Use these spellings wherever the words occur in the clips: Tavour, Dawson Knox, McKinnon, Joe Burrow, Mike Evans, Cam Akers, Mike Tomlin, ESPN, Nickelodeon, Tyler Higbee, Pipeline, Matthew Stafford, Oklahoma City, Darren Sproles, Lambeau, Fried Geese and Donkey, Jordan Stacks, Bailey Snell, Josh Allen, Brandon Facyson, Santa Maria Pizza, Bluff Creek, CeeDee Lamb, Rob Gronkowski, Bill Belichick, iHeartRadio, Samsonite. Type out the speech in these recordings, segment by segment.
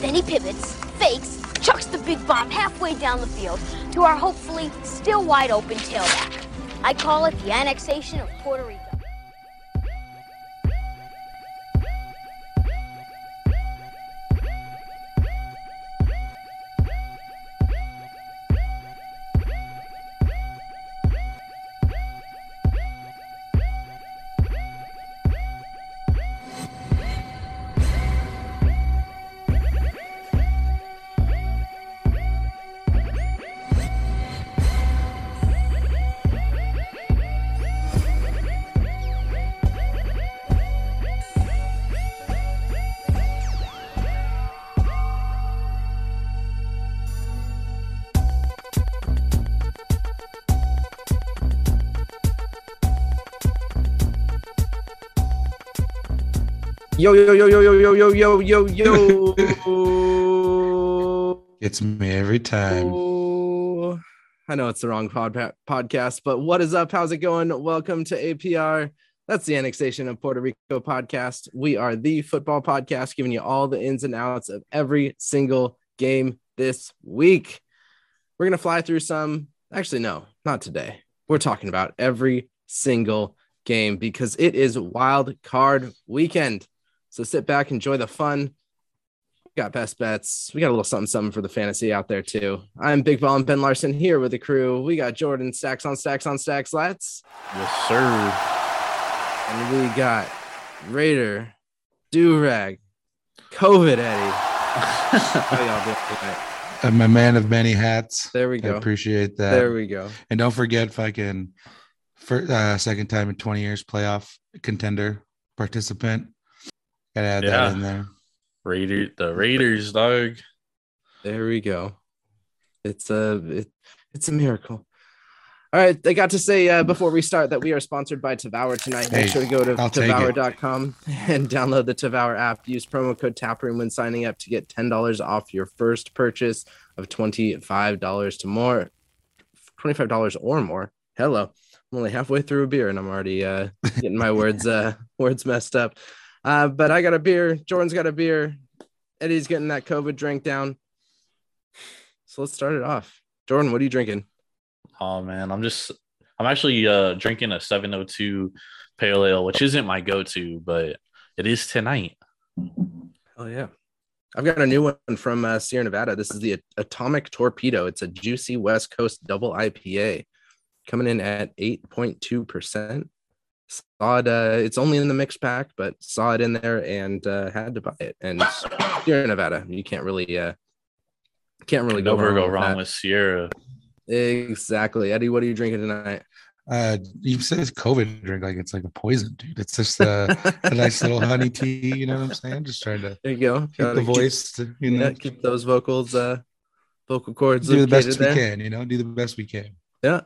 Then he pivots, fakes, chucks the big bomb halfway down the field to our hopefully still wide open tailback. I call it the annexation of Puerto Rico. Yo. It's me every time. Ooh. I know it's the wrong podcast, but what is up? How's it going? Welcome to APR. That's the Annexation of Puerto Rico podcast. We are the football podcast, giving you all the ins and outs of every single game this week. We're going to fly through some. Actually, no, not today. We're talking about every single game because it is wild card weekend. So sit back, enjoy the fun. We got best bets. We got a little something for the fantasy out there too. I'm Big Ball and Ben Larson here with the crew. We got Jordan Stacks on Stacks on Stacks. Let's. Yes, sir. And we got Raider, Durag, COVID Eddie. How y'all doing tonight? I'm a man of many hats. There we go. I appreciate that. There we go. And don't forget, fucking second time in 20 years playoff contender participant. Gotta add that in there. The Raiders, dog. There we go. It's a miracle. All right. I got to say before we start that we are sponsored by Tavour tonight. Make sure to go to Tavour.com and download the Tavour app. Use promo code TAPROOM when signing up to get $10 off your first purchase of $25 or more. Hello. I'm only halfway through a beer and I'm already getting my words messed up. But I got a beer. Jordan's got a beer. Eddie's getting that COVID drink down. So let's start it off. Jordan, what are you drinking? Oh, man, I'm actually drinking a 702 Pale Ale, which isn't my go-to, but it is tonight. Oh, yeah. I've got a new one from Sierra Nevada. This is the Atomic Torpedo. It's a juicy West Coast double IPA coming in at 8.2%. Saw it, it's only in the mixed pack, but saw it in there and had to buy it. And Sierra Nevada, you can't really go wrong with Sierra. Exactly. Eddie, what are you drinking tonight? You said it's COVID drink, like it's like a poison, dude. It's just a nice little honey tea. You know what I'm saying? Just trying to there you go. Keep the voice. Keep those vocals, vocal cords. Do the best we can. You know, do the best we can. Yeah.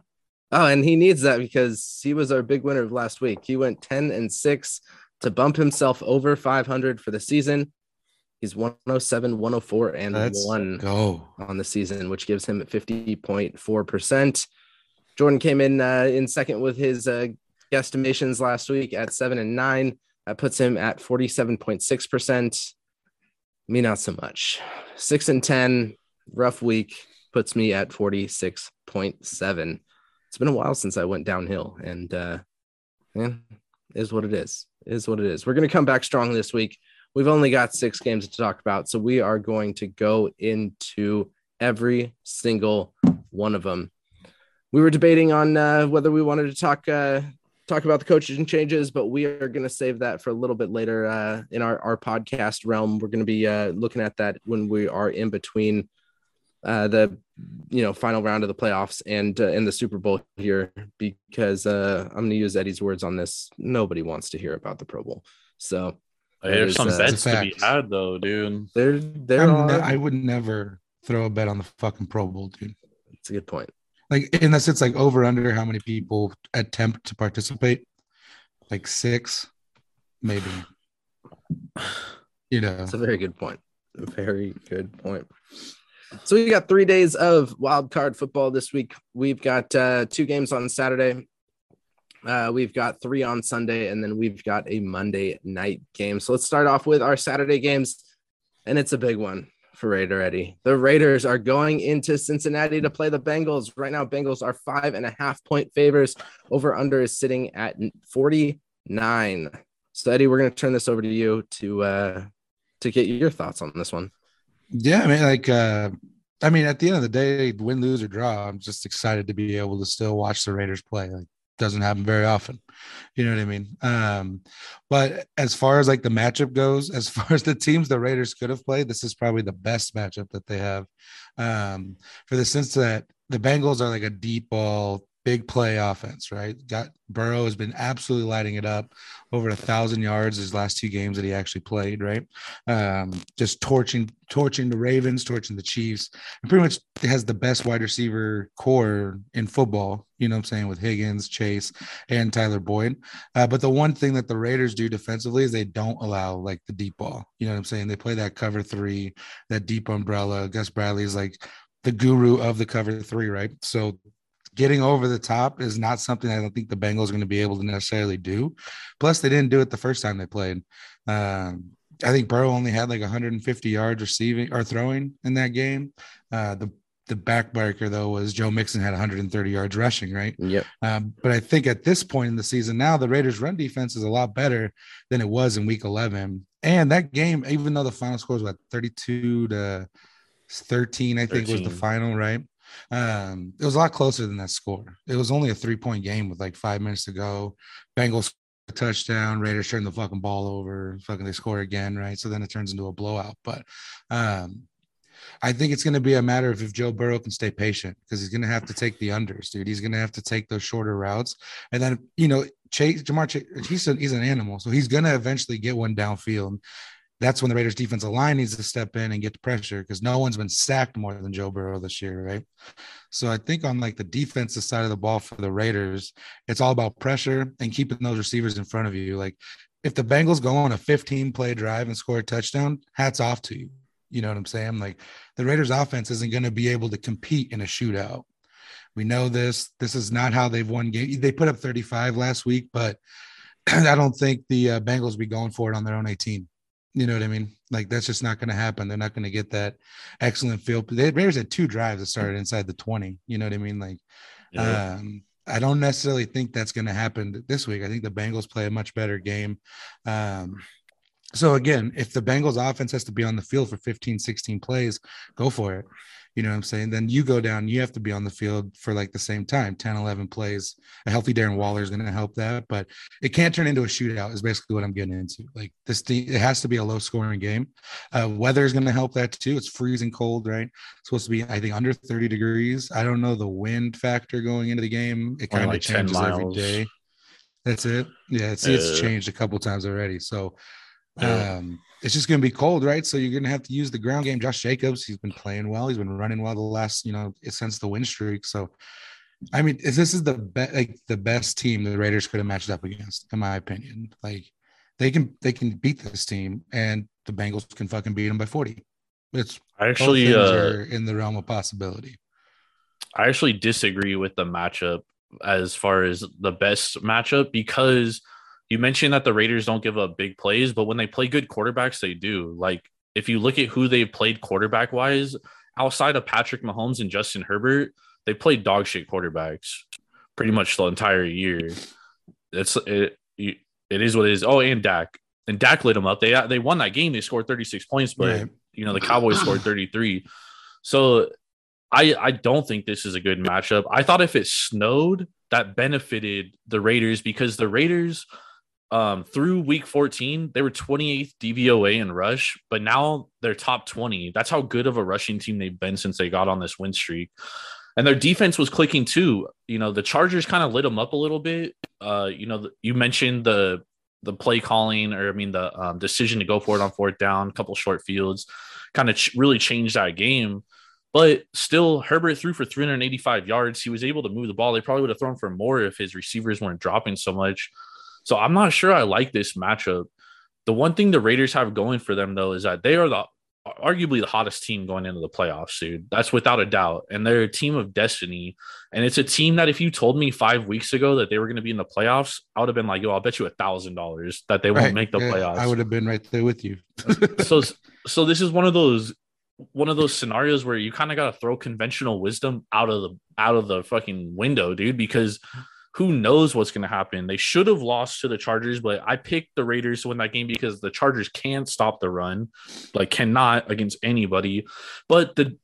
Oh, and he needs that because he was our big winner of last week. He went 10-6 to bump himself over 500 for the season. He's 107, 104, and 1 on the season, which gives him 50.4%. Jordan came in second with his guesstimations last week at 7-9. That puts him at 47.6%. Me, not so much. 6-10, rough week, puts me at 46.7%. It's been a while since I went downhill, and is what it is. We're going to come back strong this week. We've only got 6 games to talk about, so we are going to go into every single one of them. We were debating on whether we wanted to talk about the coaching changes, but we are going to save that for a little bit later in our podcast realm. We're going to be looking at that when we are in between the final round of the playoffs and the Super Bowl here, because I'm going to use Eddie's words on this. Nobody wants to hear about the Pro Bowl. So there's some bets to be had, though, dude. I would never throw a bet on the fucking Pro Bowl, dude. That's a good point. Like, unless it's like over under how many people attempt to participate, like 6, maybe. You know, that's a very good point. A very good point. So we got 3 days of wild card football this week. We've got 2 games on Saturday. We've got 3 on Sunday, and then we've got a Monday night game. So let's start off with our Saturday games, and it's a big one. for Raider Eddie. The Raiders are going into Cincinnati to play the Bengals. Right now, Bengals are 5.5-point favors. Over-under is sitting at 49. So, Eddie, we're going to turn this over to you to get your thoughts on this one. Yeah, I mean, at the end of the day, win, lose, or draw, I'm just excited to be able to still watch the Raiders play. Like, doesn't happen very often. You know what I mean? But as far as the matchup goes, as far as the teams the Raiders could have played, this is probably the best matchup that they have, for the sense that the Bengals are a deep ball, big play offense, right? Burrow has been absolutely lighting it up, over 1,000 yards his last two games that he actually played, right? Just torching the Ravens, torching the Chiefs. And pretty much has the best wide receiver core in football, you know what I'm saying, with Higgins, Chase, and Tyler Boyd. But the one thing that the Raiders do defensively is they don't allow the deep ball. You know what I'm saying? They play that cover three, that deep umbrella. Gus Bradley is the guru of the cover three, right? So getting over the top is not something I don't think the Bengals are going to be able to necessarily do. Plus, they didn't do it the first time they played. I think Burrow only had 150 yards receiving or throwing in that game. The backbreaker, though, was Joe Mixon had 130 yards rushing, right? Yep. But I think at this point in the season now, the Raiders' run defense is a lot better than it was in Week 11. And that game, even though the final score was 32-13, I think 13. Was the final, right? It was a lot closer than that score. It was only a 3-point game with 5 minutes to go. Bengals touchdown, Raiders turn the fucking ball over, fucking they score again, right? So then it turns into a blowout. But I think it's going to be a matter of if Joe Burrow can stay patient, because he's going to have to take the unders, dude. He's going to have to take those shorter routes. And then, Ja'Marr Chase, he's an animal, so he's going to eventually get one downfield. That's when the Raiders defensive line needs to step in and get the pressure, because no one's been sacked more than Joe Burrow this year, right? So I think on the defensive side of the ball for the Raiders, it's all about pressure and keeping those receivers in front of you. If the Bengals go on a 15-play drive and score a touchdown, hats off to you. You know what I'm saying? The Raiders offense isn't going to be able to compete in a shootout. We know this. This is not how they've won games. They put up 35 last week, but I don't think the Bengals will be going for it on their own 18. You know what I mean? That's just not going to happen. They're not going to get that excellent field. The Raiders had two drives that started inside the 20. You know what I mean? I don't necessarily think that's going to happen this week. I think the Bengals play a much better game. So, again, if the Bengals offense has to be on the field for 15, 16 plays, go for it. You know what I'm saying? Then you go down, you have to be on the field for the same time, 10, 11 plays. A healthy Darren Waller is going to help that, but it can't turn into a shootout is basically what I'm getting into. This team, it has to be a low scoring game. Weather is going to help that too. It's freezing cold, right? It's supposed to be, I think, under 30 degrees. I don't know the wind factor going into the game. It kind of changes every day. That's it. Yeah. It's changed a couple times already. So, it's just going to be cold, right? So you're going to have to use the ground game. Josh Jacobs, he's been playing well. He's been running well the last, since the win streak. So, I mean, this is the best team the Raiders could have matched up against, in my opinion. They can beat this team, and the Bengals can fucking beat them by 40. It's actually are in the realm of possibility. I actually disagree with the matchup as far as the best matchup, because you mentioned that the Raiders don't give up big plays, but when they play good quarterbacks, they do. If you look at who they've played quarterback-wise, outside of Patrick Mahomes and Justin Herbert, they played dog shit quarterbacks pretty much the entire year. It is what it is. Oh, and Dak. And Dak lit them up. They won that game. They scored 36 points, but, right, the Cowboys scored 33. So I don't think this is a good matchup. I thought if it snowed, that benefited the Raiders, because the Raiders – through week 14, they were 28th DVOA in rush, but now they're top 20. That's how good of a rushing team they've been since they got on this win streak. And their defense was clicking too. The Chargers kind of lit them up a little bit. You mentioned the play calling, or I mean the decision to go for it on fourth down, a couple short fields, kind of really changed that game. But still, Herbert threw for 385 yards. He was able to move the ball. They probably would have thrown for more if his receivers weren't dropping so much. So I'm not sure I like this matchup. The one thing the Raiders have going for them, though, is that they are arguably the hottest team going into the playoffs, dude. That's without a doubt. And they're a team of destiny. And it's a team that if you told me 5 weeks ago that they were going to be in the playoffs, I would have been like, yo, I'll bet you $1,000 that they won't make the playoffs. I would have been right there with you. So this is one of those one of those scenarios where you kind of got to throw conventional wisdom out of the fucking window, dude, because who knows what's going to happen. They should have lost to the Chargers, but I picked the Raiders to win that game because the Chargers can't stop the run, like cannot against anybody. But the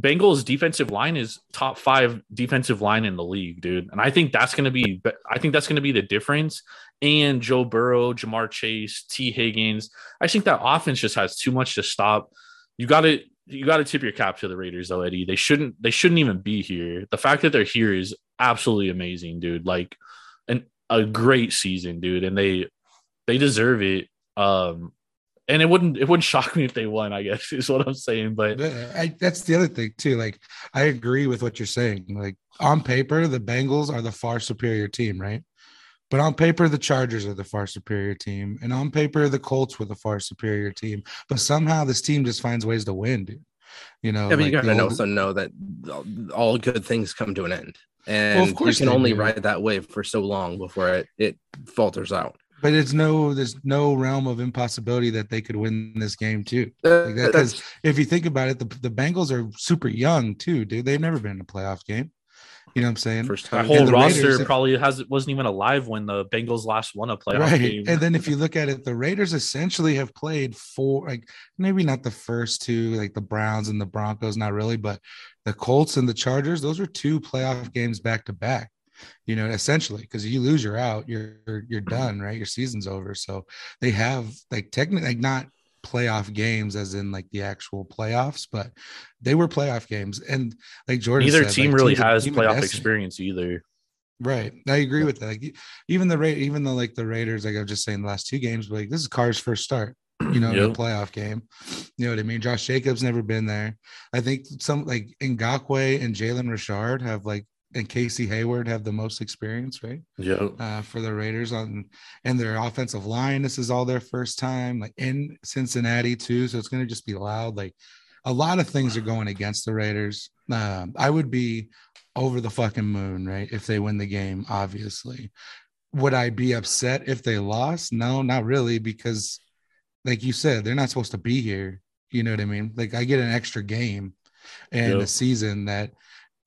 Bengals defensive line is top 5 defensive line in the league, dude. And I think that's going to be the difference. And Joe Burrow, Ja'Marr Chase, Tee Higgins. I think that offense just has too much to stop. You got to tip your cap to the Raiders, though, Eddie. They shouldn't even be here. The fact that they're here is absolutely amazing, dude. Like a great season, dude, and they deserve it. And it wouldn't shock me if they won, I guess, is what I'm saying. But that's the other thing too. Like, I agree with what you're saying. Like, on paper, the Bengals are the far superior team, right? But on paper, the Chargers are the far superior team. And on paper, the Colts were the far superior team. But somehow this team just finds ways to win, dude. You know, yeah, but like, you got to also know that all good things come to an end. And well, of course you can only ride that wave for so long before it falters out. But there's no realm of impossibility that they could win this game, too. Like that, 'cause if you think about it, the Bengals are super young, too, dude. They've never been in a playoff game. You know what I'm saying? First time. The whole roster Raiders, probably wasn't even alive when the Bengals last won a playoff game. And then if you look at it, the Raiders essentially have played 4, like maybe not the first two, like the Browns and the Broncos, not really, but the Colts and the Chargers, those were 2 playoff games back to back. You know, essentially, because you lose, you're out, you're done, right? Your season's over. So they have like technically like not playoff games as in like the actual playoffs, but they were playoff games. And like Jordan, neither said, team like, really has playoff experience either, right? I agree with that. Like, even though like the Raiders, like I was just saying, the last 2 games, but like this is Carr's first start, you know, in a playoff game. You know what I mean? Josh Jacobs never been there. I think some like Ngakoue and Jalen Richard have like, and Casey Hayward have the most experience, right? Yeah, for the Raiders and their offensive line. This is all their first time, like in Cincinnati too. So it's going to just be loud. Like a lot of things are going against the Raiders. I would be over the fucking moon, right, if they win the game. Obviously, would I be upset if they lost? No, not really, because like you said, they're not supposed to be here. You know what I mean? Like I get an extra game and a season that,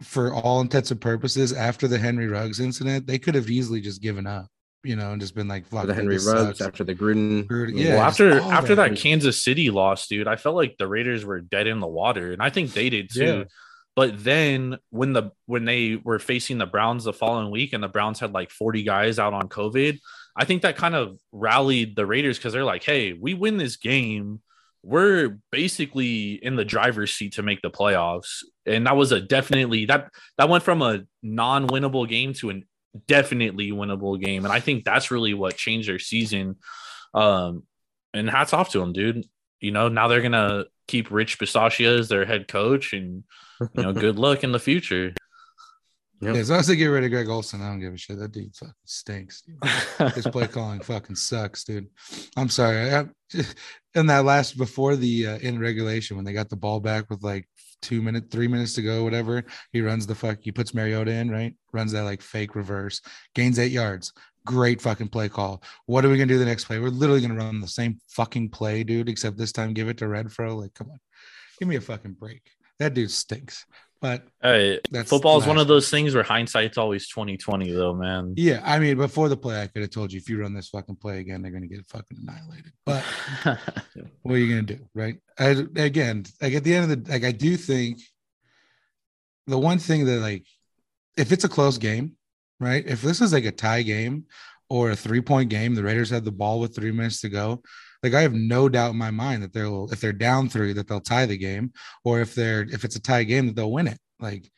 for all intents and purposes, after the Henry Ruggs incident, they could have easily just given up, you know, and just been like, fuck, the Henry Ruggs sucks. After the Gruden. Yeah, well, after that Kansas City loss, dude, I felt like the Raiders were dead in the water, and I think they did too. Yeah. But then when they were facing the Browns the following week and the Browns had like 40 guys out on COVID, I think that kind of rallied the Raiders because they're like, hey, we win this game, we're basically in the driver's seat to make the playoffs. And that was that went from a non-winnable game to an definitely winnable game. And I think that's really what changed their season. And hats off to them, dude. You know, now they're going to keep Rich Bisaccia as their head coach, and, you know, good luck in the future. Yep. Yeah, as long as they get rid of Greg Olsen, I don't give a shit. That dude fucking stinks. Dude. His play calling fucking sucks, dude. I'm sorry. And that last, before the in regulation, when they got the ball back with like 3 minutes to go, whatever, he runs he puts Mariota in, right? Runs that like fake reverse, gains 8 yards. Great fucking play call. What are we going to do the next play? We're literally going to run the same fucking play, dude, except this time give it to Renfrow. Like, come on. Give me a fucking break. That dude stinks. But football is one of those things where hindsight's always 20/20, though, man. Yeah, I mean, before the play, I could have told you if you run this fucking play again, they're going to get fucking annihilated. But what are you going to do, right? At the end of the, like, I do think the one thing that, like, if it's a close game, right? If this is like a tie game or a 3-point game, the Raiders had the ball with 3 minutes to go. Like, I have no doubt in my mind that if they're down 3, that they'll tie the game, or if it's a tie game, that they'll win it. Like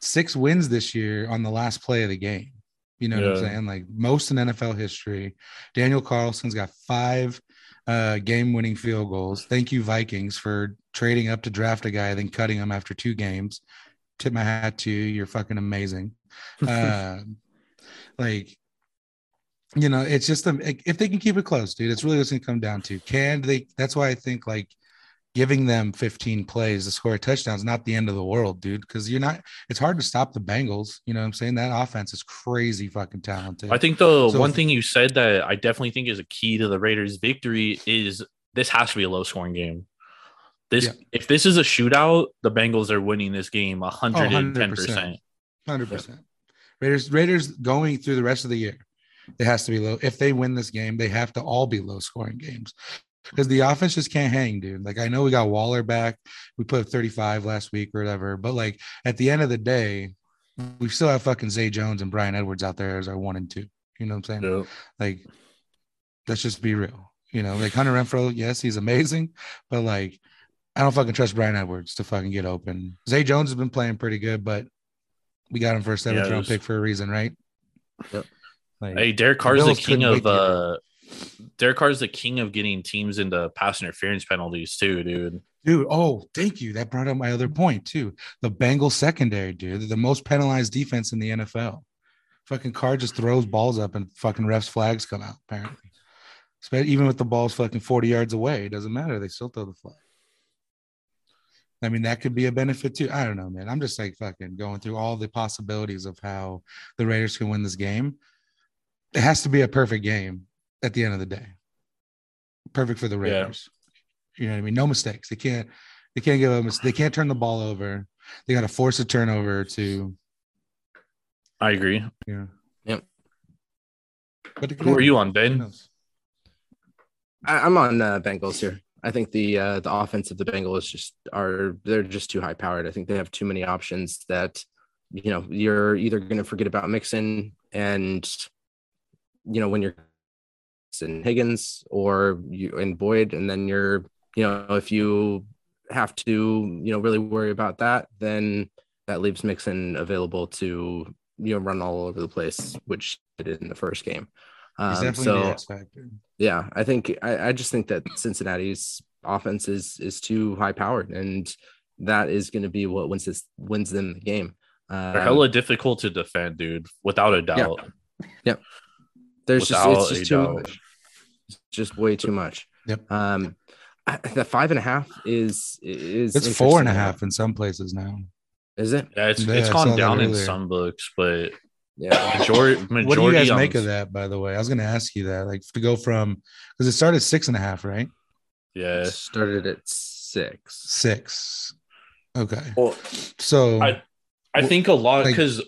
6 wins this year on the last play of the game. You know what I'm saying? Like most in NFL history. Daniel Carlson's got 5 game-winning field goals. Thank you, Vikings, for trading up to draft a guy, then cutting him after 2 games. Tip my hat to you. You're fucking amazing. Like, you know, it's just if they can keep it close, dude, it's really what's going to come down to. Can they? That's why I think like giving them 15 plays to score a touchdown is not the end of the world, dude, because it's hard to stop the Bengals. You know what I'm saying? That offense is crazy fucking talented. I think one thing you said that I definitely think is a key to the Raiders' victory is this has to be a low scoring game. This if this is a shootout, the Bengals are winning this game 110%. 100%. Raiders going through the rest of the year, it has to be low. If they win this game, they have to all be low-scoring games because the offense just can't hang, dude. Like, I know we got Waller back. We put up 35 last week or whatever. But, like, at the end of the day, we still have fucking Zay Jones and Bryan Edwards out there as our 1 and 2. You know what I'm saying? Yep. Like, let's just be real. You know, like Hunter Renfrow, yes, he's amazing. But, like, I don't fucking trust Bryan Edwards to fucking get open. Zay Jones has been playing pretty good, but we got him for a 7th round pick for a reason, right? Yep. Like, hey, Derek Carr is the king of getting teams into pass interference penalties too, dude. Dude, oh, thank you. That brought up my other point too. The Bengals secondary, dude, they're the most penalized defense in the NFL. Fucking Carr just throws balls up and fucking refs' flags come out. Apparently, even with the balls fucking 40 yards away, it doesn't matter. They still throw the flag. I mean, that could be a benefit too. I don't know, man. I'm just like fucking going through all the possibilities of how the Raiders can win this game. It has to be a perfect game at the end of the day. Perfect for the Raiders. Yeah. You know what I mean? No mistakes. They can't give a mistake. They can't turn the ball over. They got to force a turnover to. I agree. Yeah. Yep. But who are you on, Ben? I'm on Bengals here. I think the offense of the Bengals they're just too high powered. I think they have too many options that, you know, you're either going to forget about Mixon and. You know, when you're in Higgins or you and Boyd, and then you're, you know, if you have to, you know, really worry about that, then that leaves Mixon available to, you know, run all over the place, which it did in the first game. Yeah, I think I just think that Cincinnati's offense is too high powered, and that is going to be what wins them the game. They're hella difficult to defend, dude, without a doubt. Yeah. Yep. There's just it's just too much. It's just way too much. Yep. The 5.5 is it's 4.5 in some places now. Is it? Yeah, it's gone down in some books, but yeah. Majority. What do you guys make of that? By the way, I was going to ask you that. Like to go from because it started 6.5, right? Yeah, it started at 6. 6. Okay. Well, so I think a lot because. Like,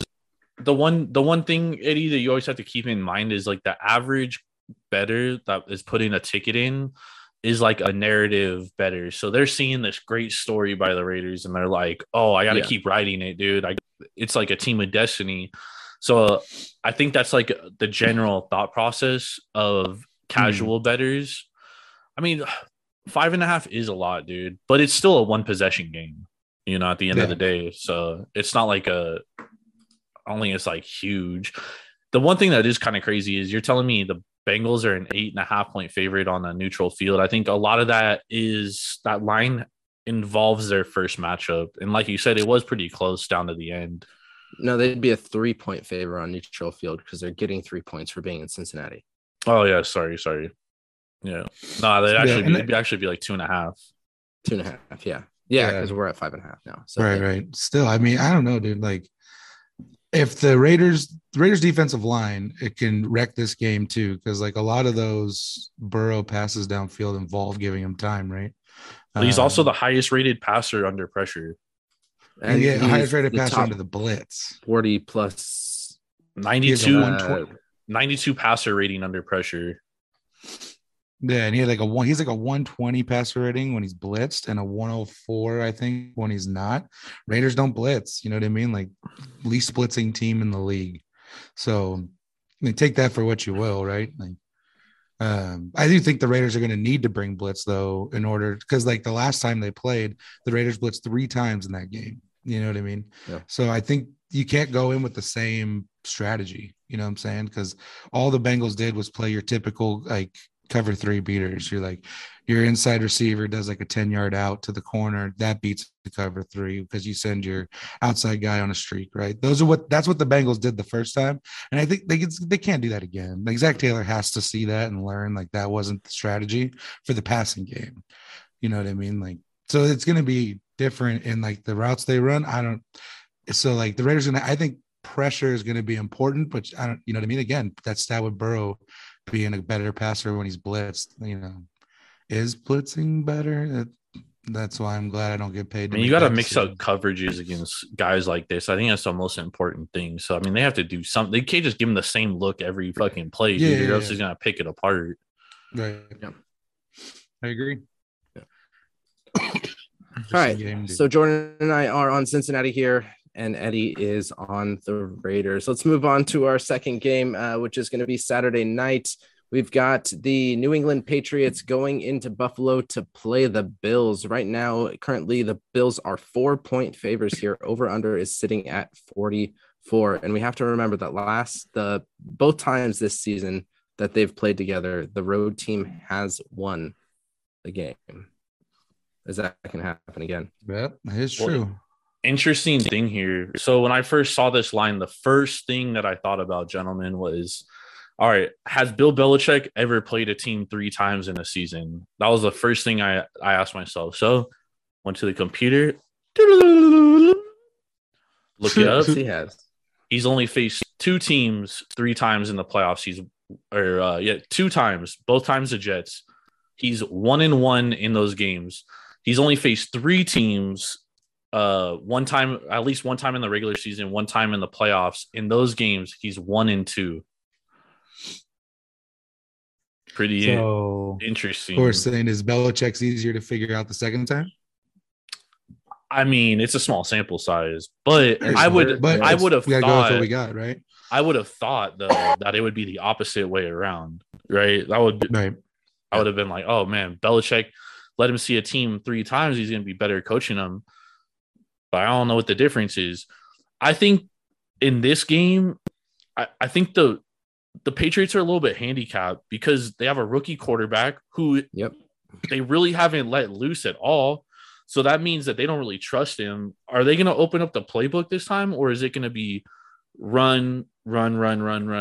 the one thing, Eddie, that you always have to keep in mind is like the average bettor that is putting a ticket in is like a narrative bettor. So they're seeing this great story by the Raiders and they're like, oh, I got to keep riding it, dude. It's like a team of destiny. So I think that's like the general thought process of casual bettors. I mean, 5.5 is a lot, dude, but it's still a 1-possession game, you know, at the end of the day. So it's not like I don't think it's like huge. The one thing that is kind of crazy is you're telling me the Bengals are an 8.5-point favorite on a neutral field. I think a lot of that is that line involves their first matchup. And like you said, it was pretty close down to the end. No, they'd be a 3-point favor on neutral field because they're getting 3 points for being in Cincinnati. Oh, yeah. Sorry. Yeah. No, they'd actually be like 2.5. 2.5. Yeah. Yeah. Because we're at 5.5 now. So right. Still, I mean, I don't know, dude. Like, if the Raiders defensive line, it can wreck this game too, because like a lot of those Burrow passes downfield involve giving him time, right? He's also the highest rated passer under pressure. And yeah, highest rated passer under the blitz. 40 plus 92 passer rating under pressure. Yeah, and he had like he's like a 120 passer rating when he's blitzed and a 104, I think, when he's not. Raiders don't blitz, you know what I mean? Like least blitzing team in the league. So I mean, take that for what you will, right? Like I do think the Raiders are going to need to bring blitz though, in order because like the last time they played, the Raiders blitzed 3 times in that game. You know what I mean? Yeah. So I think you can't go in with the same strategy, you know what I'm saying? Because all the Bengals did was play your typical like cover 3 beaters. You're like your inside receiver does like a 10-yard out to the corner that beats the cover 3 because you send your outside guy on a streak, right? That's what the Bengals did the first time, and I think they can't do that again. Like Zach Taylor has to see that and learn like that wasn't the strategy for the passing game. You know what I mean? Like so it's going to be different in like the routes they run. Like the Raiders I think pressure is going to be important, but I don't. You know what I mean? Again, that's that with Burrow. Being a better passer when he's blitzed, you know, is blitzing better? That's why I'm glad I don't get paid. I mean, you got to mix up coverages against guys like this. I think that's the most important thing. So, I mean, they have to do something. They can't just give them the same look every fucking play. Yeah, dude, or else he's going to pick it apart. Right. Yeah. I agree. Yeah. All right. Game, so, Jordan and I are on Cincinnati here, and Eddie is on the Raiders. Let's move on to our second game, which is going to be Saturday night. We've got the New England Patriots going into Buffalo to play the Bills. Right now, currently, the Bills are 4-point favors here. Over-under is sitting at 44. And we have to remember that both times this season that they've played together, the road team has won the game. Is that going to happen again? Yep, it's true. Interesting thing here. So when I first saw this line, the first thing that I thought about, gentlemen, was – all right, has Bill Belichick ever played a team 3 times in a season? That was the first thing I asked myself. So went to the computer, look it up. He has. He's only faced 2 teams 3 times in the playoffs. He's 2 times, both times the Jets. He's 1-1 in those games. He's only faced 3 teams. At least one time in the regular season, 1 time in the playoffs. In those games, he's 1-2. Pretty interesting. Of course, then is Belichick's easier to figure out the second time? I mean, it's a small sample size, but I would have thought, I would have thought though that it would be the opposite way around, right? I would have been like, oh man, Belichick let him see a team 3 times, he's going to be better coaching them. But I don't know what the difference is. I think in this game, I think the Patriots are a little bit handicapped because they have a rookie quarterback who they really haven't let loose at all. So that means that they don't really trust him. Are they going to open up the playbook this time, or is it going to be run? Because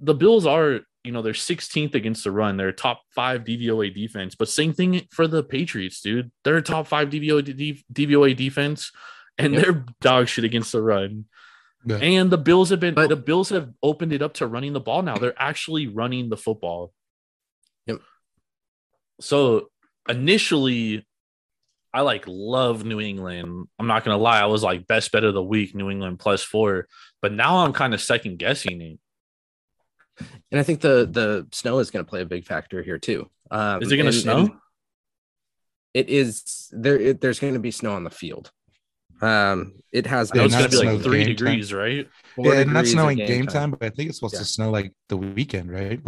the Bills are, they're 16th against the run. They're top 5 DVOA defense, but same thing for the Patriots, dude. They're top 5 DVOA defense, and they're dog shit against the run. Yeah. And the Bills have opened it up to running the ball now. They're actually running the football. Yep. So initially, I love New England. I'm not gonna lie, I was best bet of the week, New England +4. But now I'm kind of second guessing it. And I think the snow is gonna play a big factor here too. Is it gonna snow? It is. There's gonna be snow on the field. It has been. It's going to be 3 degrees, right? Yeah, not snowing game time, but I think it's supposed to snow the weekend, right?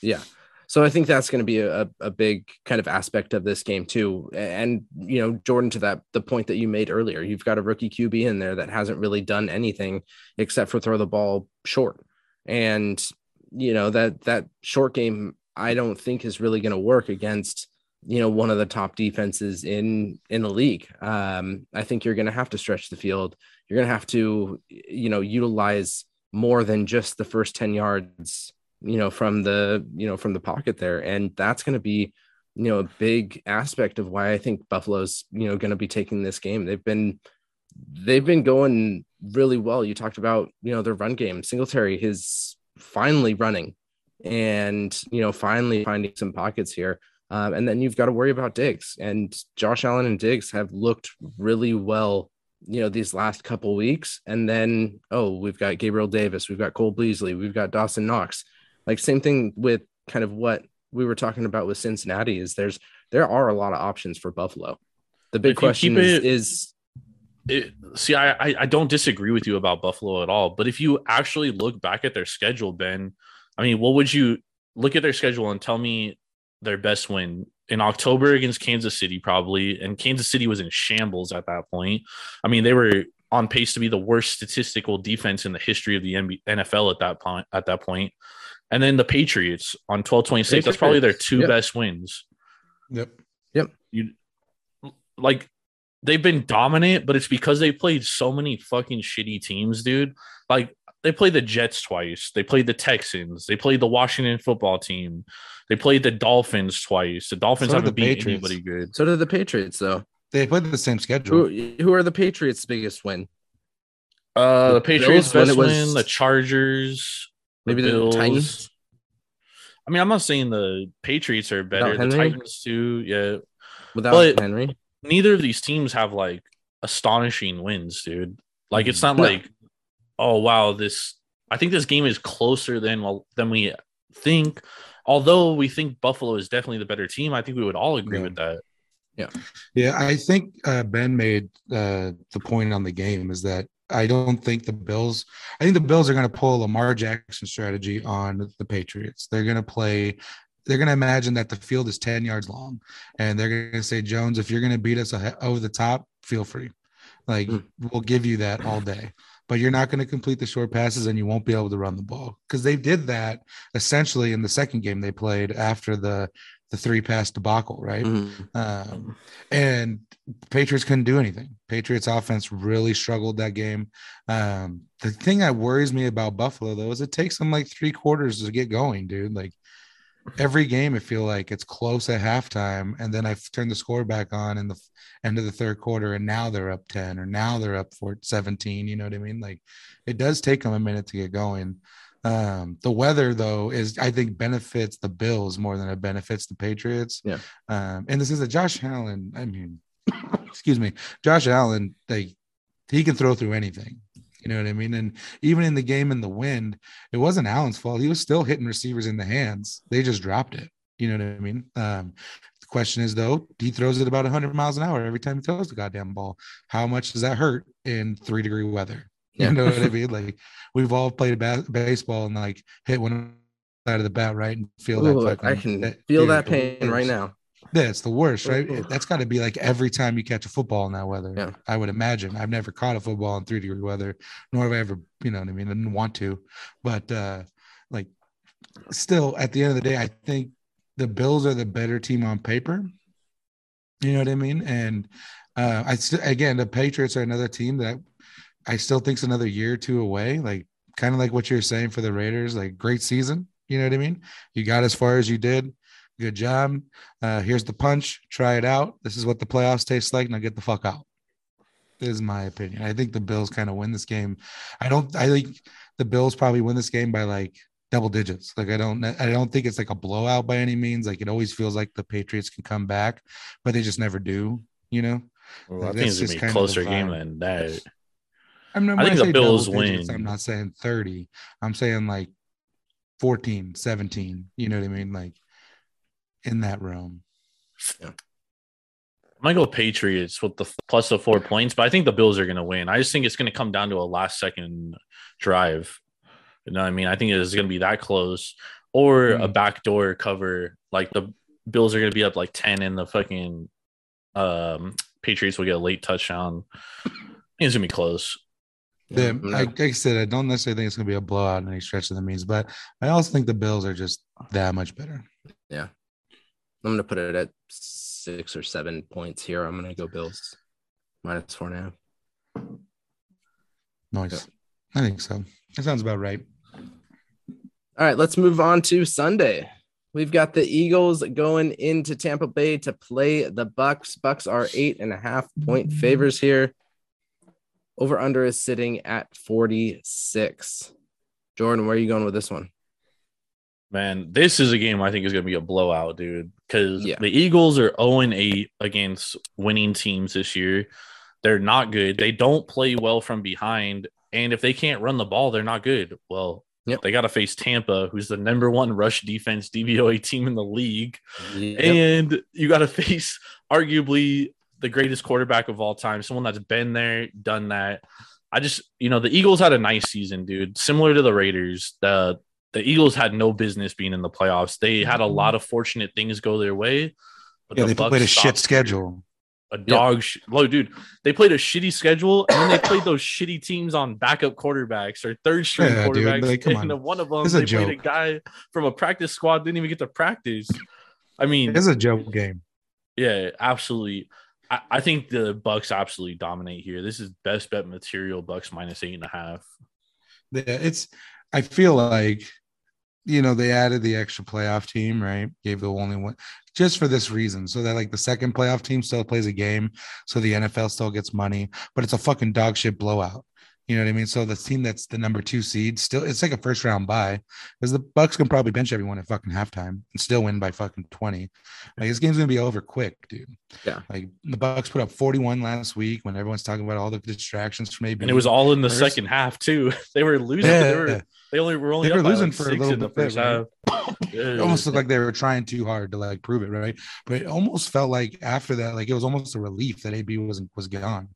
Yeah. So I think that's going to be a big kind of aspect of this game too. And, Jordan, to the point that you made earlier, you've got a rookie QB in there that hasn't really done anything except for throw the ball short. And, that short game, I don't think is really going to work against one of the top defenses in the league. I think you're going to have to stretch the field. You're going to have to, utilize more than just the first 10 yards, from the pocket there. And that's going to be, a big aspect of why I think Buffalo's, going to be taking this game. They've been going really well. You talked about, their run game. Singletary is finally running and, finally finding some pockets here. And then you've got to worry about Diggs, and Josh Allen and Diggs have looked really well, these last couple weeks. And then, we've got Gabriel Davis, we've got Cole Beasley, we've got Dawson Knox. Same thing with kind of what we were talking about with Cincinnati is there are a lot of options for Buffalo. The big question is, I don't disagree with you about Buffalo at all, but if you actually look back at their schedule, Ben, what would you look at their schedule and tell me? Their best win in October against Kansas City, probably. And Kansas City was in shambles at that point. They were on pace to be the worst statistical defense in the history of the NFL at that point. And then the Patriots on 12/26, that's probably their two best wins. Yep. They've been dominant, but it's because they played so many fucking shitty teams, dude. They played the Jets twice. They played the Texans. They played the Washington football team. They played the Dolphins twice. The Dolphins haven't beat anybody good. So did the Patriots, though. They played the same schedule. Who are the Patriots' biggest win? The Patriots' best win, the Chargers, maybe the Titans. I mean, I'm not saying the Patriots are better. Without the Henry? Titans too, yeah. But Henry, neither of these teams have like astonishing wins, dude. Like it's not like, oh wow, this. I think this game is closer than we think. Although we think Buffalo is definitely the better team, I think we would all agree with that. Yeah, yeah. I think Ben made the point on the game is that I don't think the Bills. I think the Bills are going to pull a Lamar Jackson strategy on the Patriots. They're going to play. They're going to imagine that the field is 10 yards long, and they're going to say, Jones, if you're going to beat us over the top, feel free. Like we'll give you that all day. But you're not going to complete the short passes and you won't be able to run the ball because they did that essentially in the second game they played after the three-pass debacle, right? And Patriots couldn't do anything. Patriots offense really struggled that game. The thing that worries me about Buffalo, though, is it takes them like three quarters to get going, dude. Like every game, I feel like it's close at halftime, and then I turn the score back on in the end of the third quarter, and now they're up 10, or now they're up 17. You know what I mean? Like, it does take them a minute to get going. The weather, though, is I think benefits the Bills more than it benefits the Patriots. Yeah. And this is a Josh Allen. I mean, excuse me, Josh Allen. He can throw through anything. You know what I mean? And even in the game in the wind, it wasn't Allen's fault. He was still hitting receivers in the hands. They just dropped it. You know what I mean? The question is, though, he throws it about 100 miles an hour every time he throws the goddamn ball. How much does that hurt in 3-degree weather? You know what I mean? Like, we've all played baseball and, like, hit one side of the bat, right, and feel that fucking, I can feel that pain right now. Yeah, it's the worst, right? That's got to be like every time you catch a football in that weather. Yeah. I would imagine. I've never caught a football in 3-degree weather, nor have I ever, you know what I mean? I didn't want to. But, like, still, at the end of the day, I think the Bills are the better team on paper. You know what I mean? And, again, the Patriots are another team that I still think is another year or two away. Like, kind of like what you're saying for the Raiders, like, great season. You know what I mean? You got as far as you did. Good job. Here's the punch. Try it out. This is what the playoffs taste like. Now get the fuck out. This is my opinion. I think the Bills kind of win this game. I think the Bills probably win this game by like double digits. Like I don't think it's like a blowout by any means. Like it always feels like the Patriots can come back, but they just never do. You know, well, like, I think it's gonna be a closer game than that. I think the Bills win. I'm not saying 30. I'm saying like 14, 17. You know what I mean? Like. In that room, yeah. I might go Patriots with the plus of 4 points, but I think the Bills are going to win. I just think it's going to come down to a last-second drive. You know what I mean? I think it's going to be that close or a backdoor cover. Like the Bills are going to be up like 10, and the fucking Patriots will get a late touchdown. It's going to be close. Yeah, like I said, I don't necessarily think it's going to be a blowout in any stretch of the means, but I also think the Bills are just that much better. Yeah. I'm going to put it at 6 or 7 points here. I'm going to go Bills. -4.5. Nice. I think so. That sounds about right. All right, let's move on to Sunday. We've got the Eagles going into Tampa Bay to play the Bucs. Bucs are 8.5-point favors here. Over-under is sitting at 46. Jordan, where are you going with this one? Man, this is a game I think is going to be a blowout, dude, because the Eagles are 0-8 against winning teams this year. They're not good. They don't play well from behind. And if they can't run the ball, they're not good. Well, they got to face Tampa, who's the #1 rush defense DVOA team in the league. Yep. And you got to face arguably the greatest quarterback of all time, someone that's been there, done that. I just, you know, the Eagles had a nice season, dude, similar to the Raiders. The Eagles had no business being in the playoffs. They had a lot of fortunate things go their way. But they played a shit schedule. They played a shitty schedule, and then they played those shitty teams on backup quarterbacks or third-string quarterbacks. Dude, and one of them, they played a guy from a practice squad, didn't even get to practice. I mean, it's a joke game. Yeah, absolutely. I think the Bucs absolutely dominate here. This is best bet material, Bucs -8.5. Yeah, I feel like. You know, they added the extra playoff team, right? Gave the only one just for this reason. So that like the second playoff team still plays a game. So the NFL still gets money, but it's a fucking dog shit blowout. You know what I mean? So the team that's the number 2 seed still, it's like a first round bye, because the Bucks can probably bench everyone at fucking halftime and still win by fucking 20. Like, this game's gonna be over quick, dude. Yeah. Like, the Bucks put up 41 last week when everyone's talking about all the distractions from AB. And it was all in the second half too. They were losing. Yeah. They were only losing for a little bit. Right? It almost looked like they were trying too hard to like prove it, right? But it almost felt like after that, like it was almost a relief that AB was gone.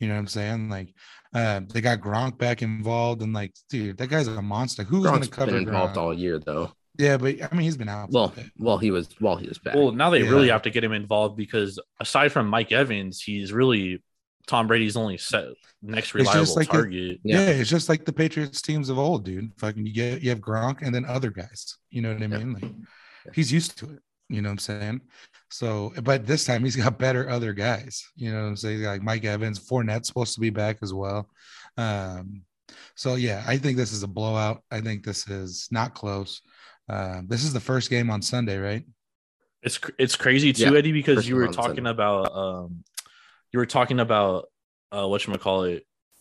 You know what I'm saying? Like, they got Gronk back involved, and like, dude, that guy's a monster. Who's going to cover Gronk? Been involved all year, though. Yeah, but I mean, he's been out. Well, he was back. Well, now they really have to get him involved, because aside from Mike Evans, he's really Tom Brady's only next reliable target. It's just like the Patriots teams of old, dude. Fucking, you have Gronk and then other guys. You know what I mean? Like, he's used to it. You know what I'm saying? So, but this time he's got better other guys. You know what I'm saying? He's got like Mike Evans, Fournette's supposed to be back as well. So yeah, I think this is a blowout. I think this is not close. This is the first game on Sunday, right? It's crazy too, Eddie, because you were talking about whatchamacallit,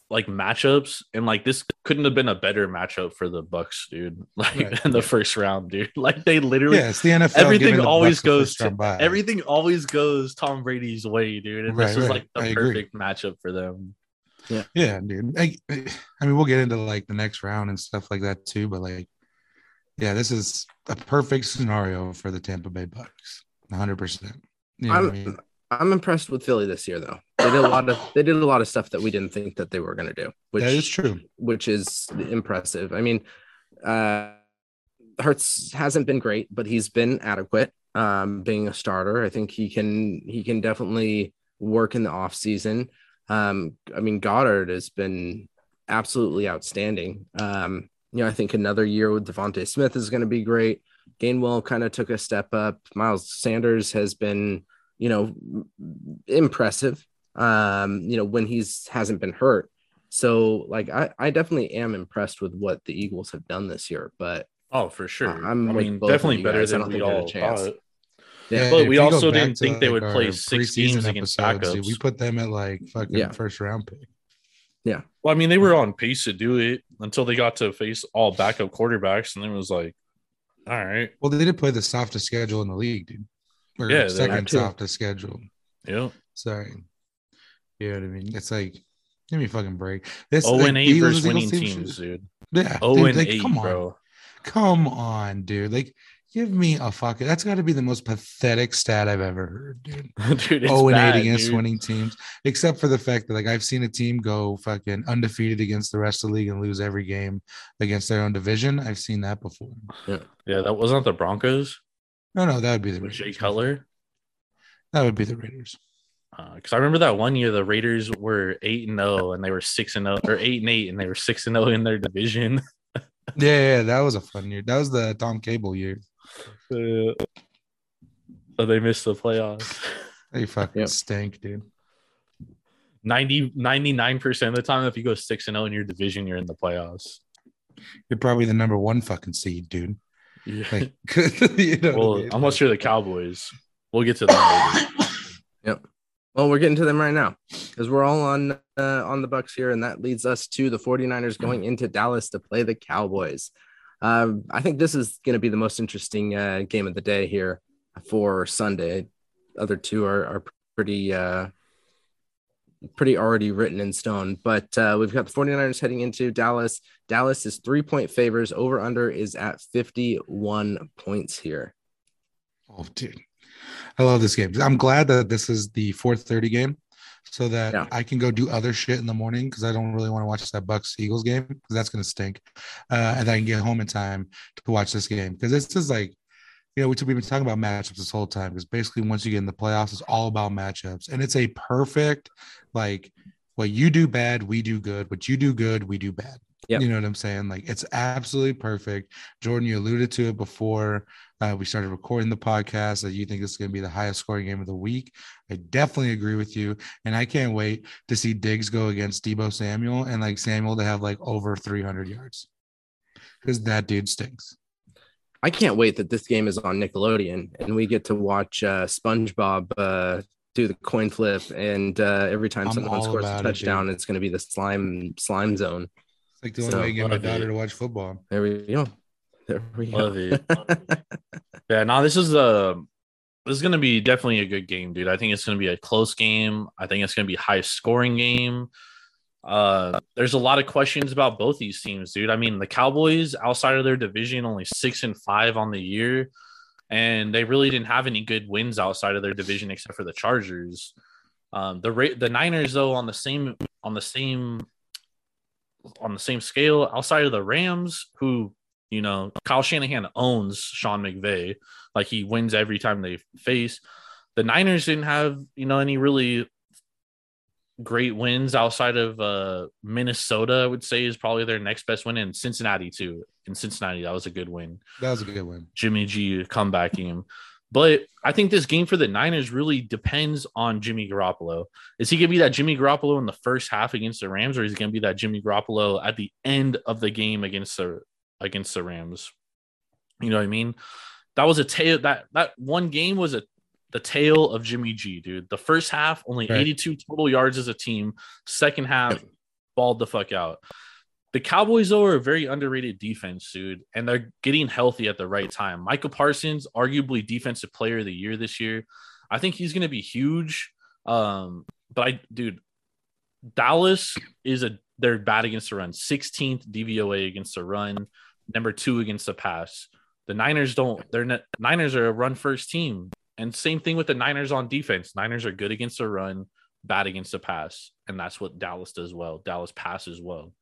like matchups, and like this couldn't have been a better matchup for the Bucks, dude. Like in the first round, dude. Like they literally, it's the NFL. Everything always goes Tom Brady's way, dude. And this is like the perfect matchup for them. Yeah, yeah, dude. I mean, we'll get into like the next round and stuff like that too. But like, yeah, this is a perfect scenario for the Tampa Bay Bucks, 100%. You know what I mean? I'm impressed with Philly this year, though. They did a lot of stuff that we didn't think that they were going to do. Which that is true. Which is impressive. I mean, Hurts hasn't been great, but he's been adequate. Being a starter, I think he can definitely work in the off season. I mean, Goddard has been absolutely outstanding. I think another year with Devontae Smith is going to be great. Gainwell kind of took a step up. Miles Sanders has been, impressive, when hasn't been hurt. So like, I definitely am impressed with what the Eagles have done this year, but. Oh, for sure. Definitely better than we all thought. Yeah, but we also didn't think they would play 6 games against backups. Dude, we put them at like fucking first round pick. Yeah. Well, I mean, they were on pace to do it until they got to face all backup quarterbacks. And then it was like, all right. Well, they did play the softest schedule in the league, dude. Or second softest schedule. Yeah. Sorry. You know what I mean? It's like, give me a fucking break. This 0-8 versus winning teams, dude. Yeah. 0-8, bro. Come on, dude. Like, give me a fucking. That's got to be the most pathetic stat I've ever heard, dude. 0-8 against winning teams, except for the fact that like I've seen a team go fucking undefeated against the rest of the league and lose every game against their own division. I've seen that before. Yeah, that wasn't the Broncos. No, that would be the Raiders. Jay Cutler? That would be the Raiders. Because I remember that one year the Raiders were 8-0 and they were 6-0, or 8-8 and they were 6-0 in their division. yeah, that was a fun year. That was the Tom Cable year. So they missed the playoffs. They fucking stink, dude. 99% of the time, if you go 6-0 in your division, you're in the playoffs. You're probably the number 1 fucking seed, dude. Yeah. Like, unless you're the Cowboys. We'll get to them later. Yep. Well, we're getting to them right now because we're all on the Bucks here, and that leads us to the 49ers going into Dallas to play the Cowboys. I think this is going to be the most interesting game of the day here for Sunday. Other two are pretty already written in stone, but we've got the 49ers heading into Dallas. Dallas is 3-point favors. Over under is at 51 points here. Oh, dude. I love this game. I'm glad that this is the 4:30 game so that I can go do other shit in the morning, because I don't really want to watch that Bucks-Eagles game because that's going to stink. And I can get home in time to watch this game, because this is like, we've been talking about matchups this whole time, because basically once you get in the playoffs, it's all about matchups. And it's a perfect, like, what you do bad, we do good. What you do good, we do bad. Yep. You know what I'm saying? Like, it's absolutely perfect. Jordan, you alluded to it before we started recording the podcast that you think this is going to be the highest scoring game of the week. I definitely agree with you. And I can't wait to see Diggs go against Deebo Samuel and, like, Samuel to have, like, over 300 yards. Because that dude stinks. I can't wait that this game is on Nickelodeon and we get to watch SpongeBob do the coin flip, and every time someone scores a touchdown, it's going to be the slime zone. It's like the only way you get my daughter to watch football. There we go. Love it. Yeah, no, this is going to be definitely a good game, dude. I think it's going to be a close game. I think it's going to be a high-scoring game. There's a lot of questions about both these teams, dude. I mean, the Cowboys, outside of their division, only 6-5 on the year, and they really didn't have any good wins outside of their division except for the Chargers. The Niners, though, on the same scale, outside of the Rams, who, you know, Kyle Shanahan owns Sean McVay. Like, he wins every time they face. The Niners didn't have, you know, any really great wins outside of Minnesota, I would say, is probably their next best win, in Cincinnati, too. In Cincinnati, that was a good win. That was a good win. Jimmy G comeback game. But I think this game for the Niners really depends on Jimmy Garoppolo. Is he going to be that Jimmy Garoppolo in the first half against the Rams, or is he going to be that Jimmy Garoppolo at the end of the game against the Rams? You know what I mean? That was a tale. That one game was the tale of Jimmy G, dude. The first half, only 82 total yards as a team. Second half, balled the fuck out. The Cowboys, though, are a very underrated defense, dude, and they're getting healthy at the right time. Michael Parsons, arguably defensive player of the year this year. I think he's going to be huge. But Dallas they're bad against the run. 16th DVOA against the run, number 2 against the pass. The Niners Niners are a run first team. And same thing with the Niners on defense. Niners are good against the run, bad against the pass. And that's what Dallas does well. Dallas passes well.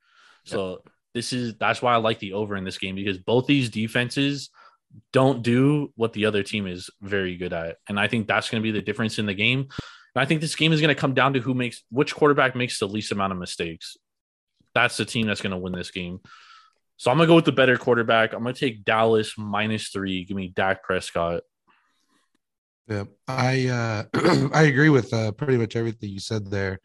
So that's why I like the over in this game, because both these defenses don't do what the other team is very good at. And I think that's going to be the difference in the game. And I think this game is going to come down to which quarterback makes the least amount of mistakes. That's the team that's going to win this game. So I'm going to go with the better quarterback. I'm going to take Dallas -3. Give me Dak Prescott. Yeah, I agree with pretty much everything you said there,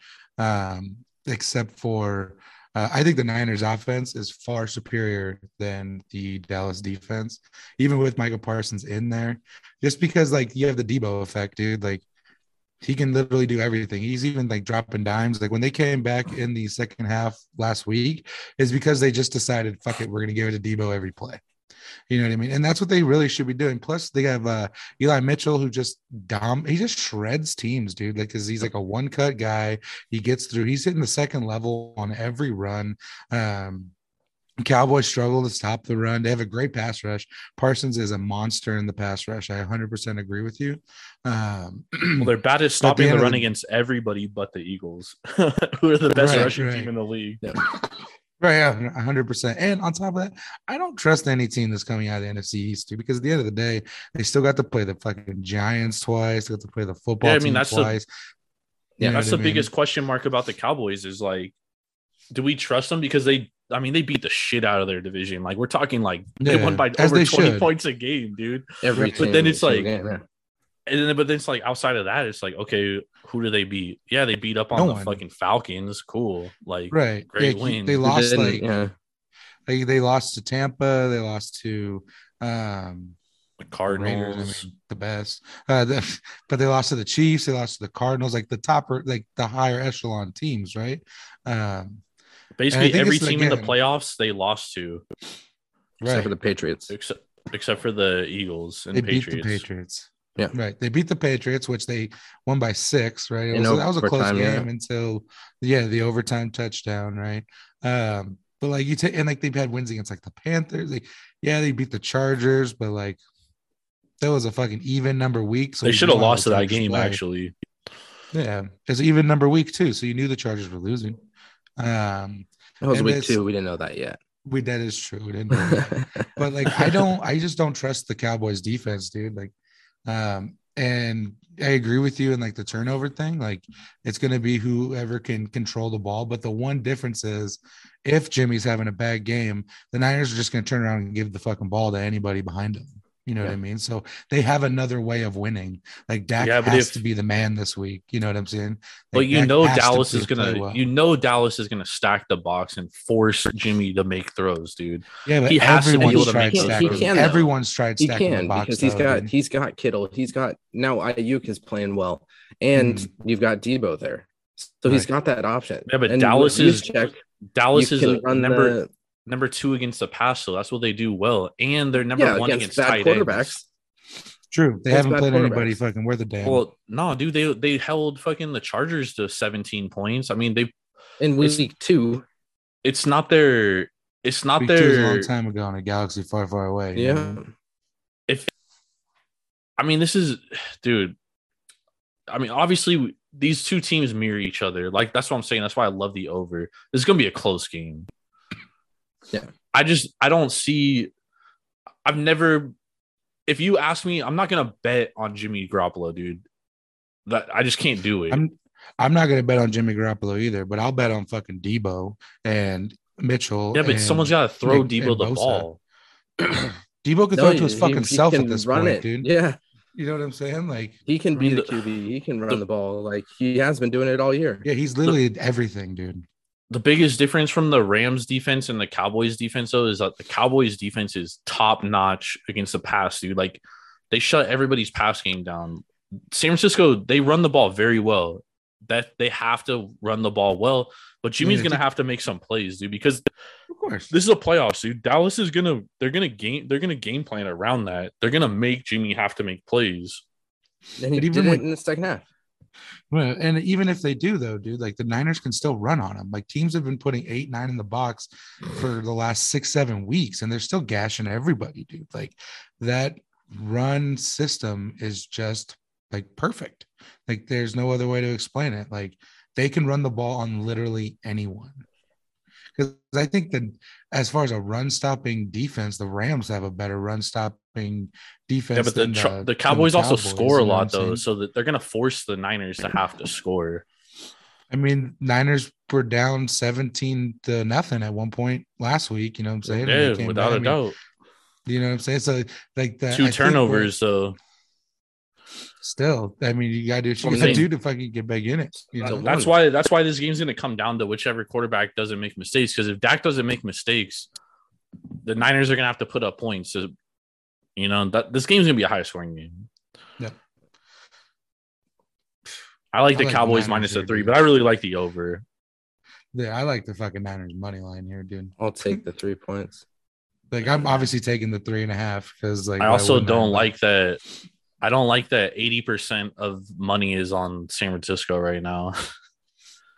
except for I think the Niners offense is far superior than the Dallas defense, even with Michael Parsons in there, just because, like, you have the Deebo effect, dude. Like, he can literally do everything. He's even, like, dropping dimes. Like, when they came back in the second half last week, is because they just decided, fuck it, we're going to give it to Deebo every play. You know what I mean? And that's what they really should be doing. Plus, they have Eli Mitchell, who just he just shreds teams, dude. Like, because he's like a one-cut guy. He gets through. He's hitting the second level on every run. Cowboys struggle to stop the run. They have a great pass rush. Parsons is a monster in the pass rush. I 100% agree with you. Well, they're bad at stopping the run against everybody but the Eagles, who are the best rushing team in the league. Yeah. Right, yeah, 100%. And on top of that, I don't trust any team that's coming out of the NFC East, too, because at the end of the day, they still got to play the fucking Giants twice. They got to play the football team twice. That's the biggest question mark about the Cowboys is, like, do we trust them? Because they beat the shit out of their division. Like, we're talking, like, they won by over 20 points a game, dude. But then it's like, it's like, outside of that, it's like, okay, who do they beat? Yeah, they beat up on the fucking Falcons. Cool. Like, great win. They lost, they lost to Tampa. They lost to the Cardinals. Raiders, I mean, the best. But they lost to the Chiefs. They lost to the Cardinals, like the the higher echelon teams, right? Basically, every team in the playoffs they lost to. Except for the Patriots. Except for the Eagles and Patriots. Yeah, right. They beat the Patriots, which they won by 6, right? That was a close game until, the overtime touchdown, right? But, like, they've had wins against, like, the Panthers. Like, they beat the Chargers, but, like, that was a fucking even number week. So they should have lost to that game, actually. Yeah, it's an even number week, too, so you knew the Chargers were losing. It was week 2. We didn't know that yet. That is true. We didn't know that. But, like, I just don't trust the Cowboys defense, dude. Like, and I agree with you in, like, the turnover thing. Like, it's going to be whoever can control the ball. But the one difference is, if Jimmy's having a bad game, the Niners are just going to turn around and give the fucking ball to anybody behind him. You know what I mean? So they have another way of winning. Like Dak has to be the man this week. You know what I'm saying? But like, Dallas is gonna stack the box and force Jimmy to make throws, dude. Yeah, but he has to be able to make those. Everyone's tried stacking the box because he's got Kittle. He's got now Ayuk is playing well, and you've got Deebo there, so he's got that option. Yeah, but Dallas is number two against the pass, so that's what they do well. And they're number one against tight quarterbacks. Ends. True. They haven't played anybody fucking worth a damn. Well, no, dude, they held fucking the Chargers to 17 points. I mean, they in week two. It's not their a long time ago in a galaxy far, far away. Yeah. You know? Obviously these two teams mirror each other. Like that's what I'm saying. That's why I love the over. This is gonna be a close game. Yeah, if you ask me, I'm not going to bet on Jimmy Garoppolo, dude. That I just can't do it. I'm not going to bet on Jimmy Garoppolo either, but I'll bet on fucking Deebo and Mitchell. Yeah, but someone's got to throw Deebo the ball. Deebo could throw it to his fucking self at this point, dude. Yeah. You know what I'm saying? Like he can be the QB. He can run the ball. Like he has been doing it all year. Yeah, he's literally everything, dude. The biggest difference from the Rams defense and the Cowboys defense, though, is that the Cowboys defense is top notch against the pass, dude. Like they shut everybody's pass game down. San Francisco, they run the ball very well. That they have to run the ball well, but Jimmy's gonna have to make some plays, dude, because of course this is a playoffs, dude. Dallas is gonna game plan around that. They're gonna make Jimmy have to make plays. And he did it in the second half. Well, and even if they do, though, dude, like the Niners can still run on them. Like teams have been putting 8-9 in the box for the last 6-7 weeks, and they're still gashing everybody, dude. Like that run system is just like perfect. Like there's no other way to explain it. Like they can run the ball on literally anyone. Because I think that as far as a run stopping defense, the Rams have a better run stopping defense. Yeah, but the Cowboys also score a lot, though, so that they're going to force the Niners to have to score. I mean, Niners were down 17-0 at one point last week. You know what I'm saying? Yeah, without a doubt. You know what I'm saying? So like that 2 turnovers, though. Still, I mean, you got to do what you got to do to fucking get back in it. You know? That's why this game's going to come down to whichever quarterback doesn't make mistakes. Because if Dak doesn't make mistakes, the Niners are going to have to put up points. So, you know, this game's going to be a high-scoring game. Yeah. I like the Cowboys minus the 3, dude. But I really like the over. Yeah, I like the fucking Niners money line here, dude. I'll take the 3 points. Like, I'm obviously taking the 3.5 because, like, I also don't like that. I don't like that 80% of money is on San Francisco right now.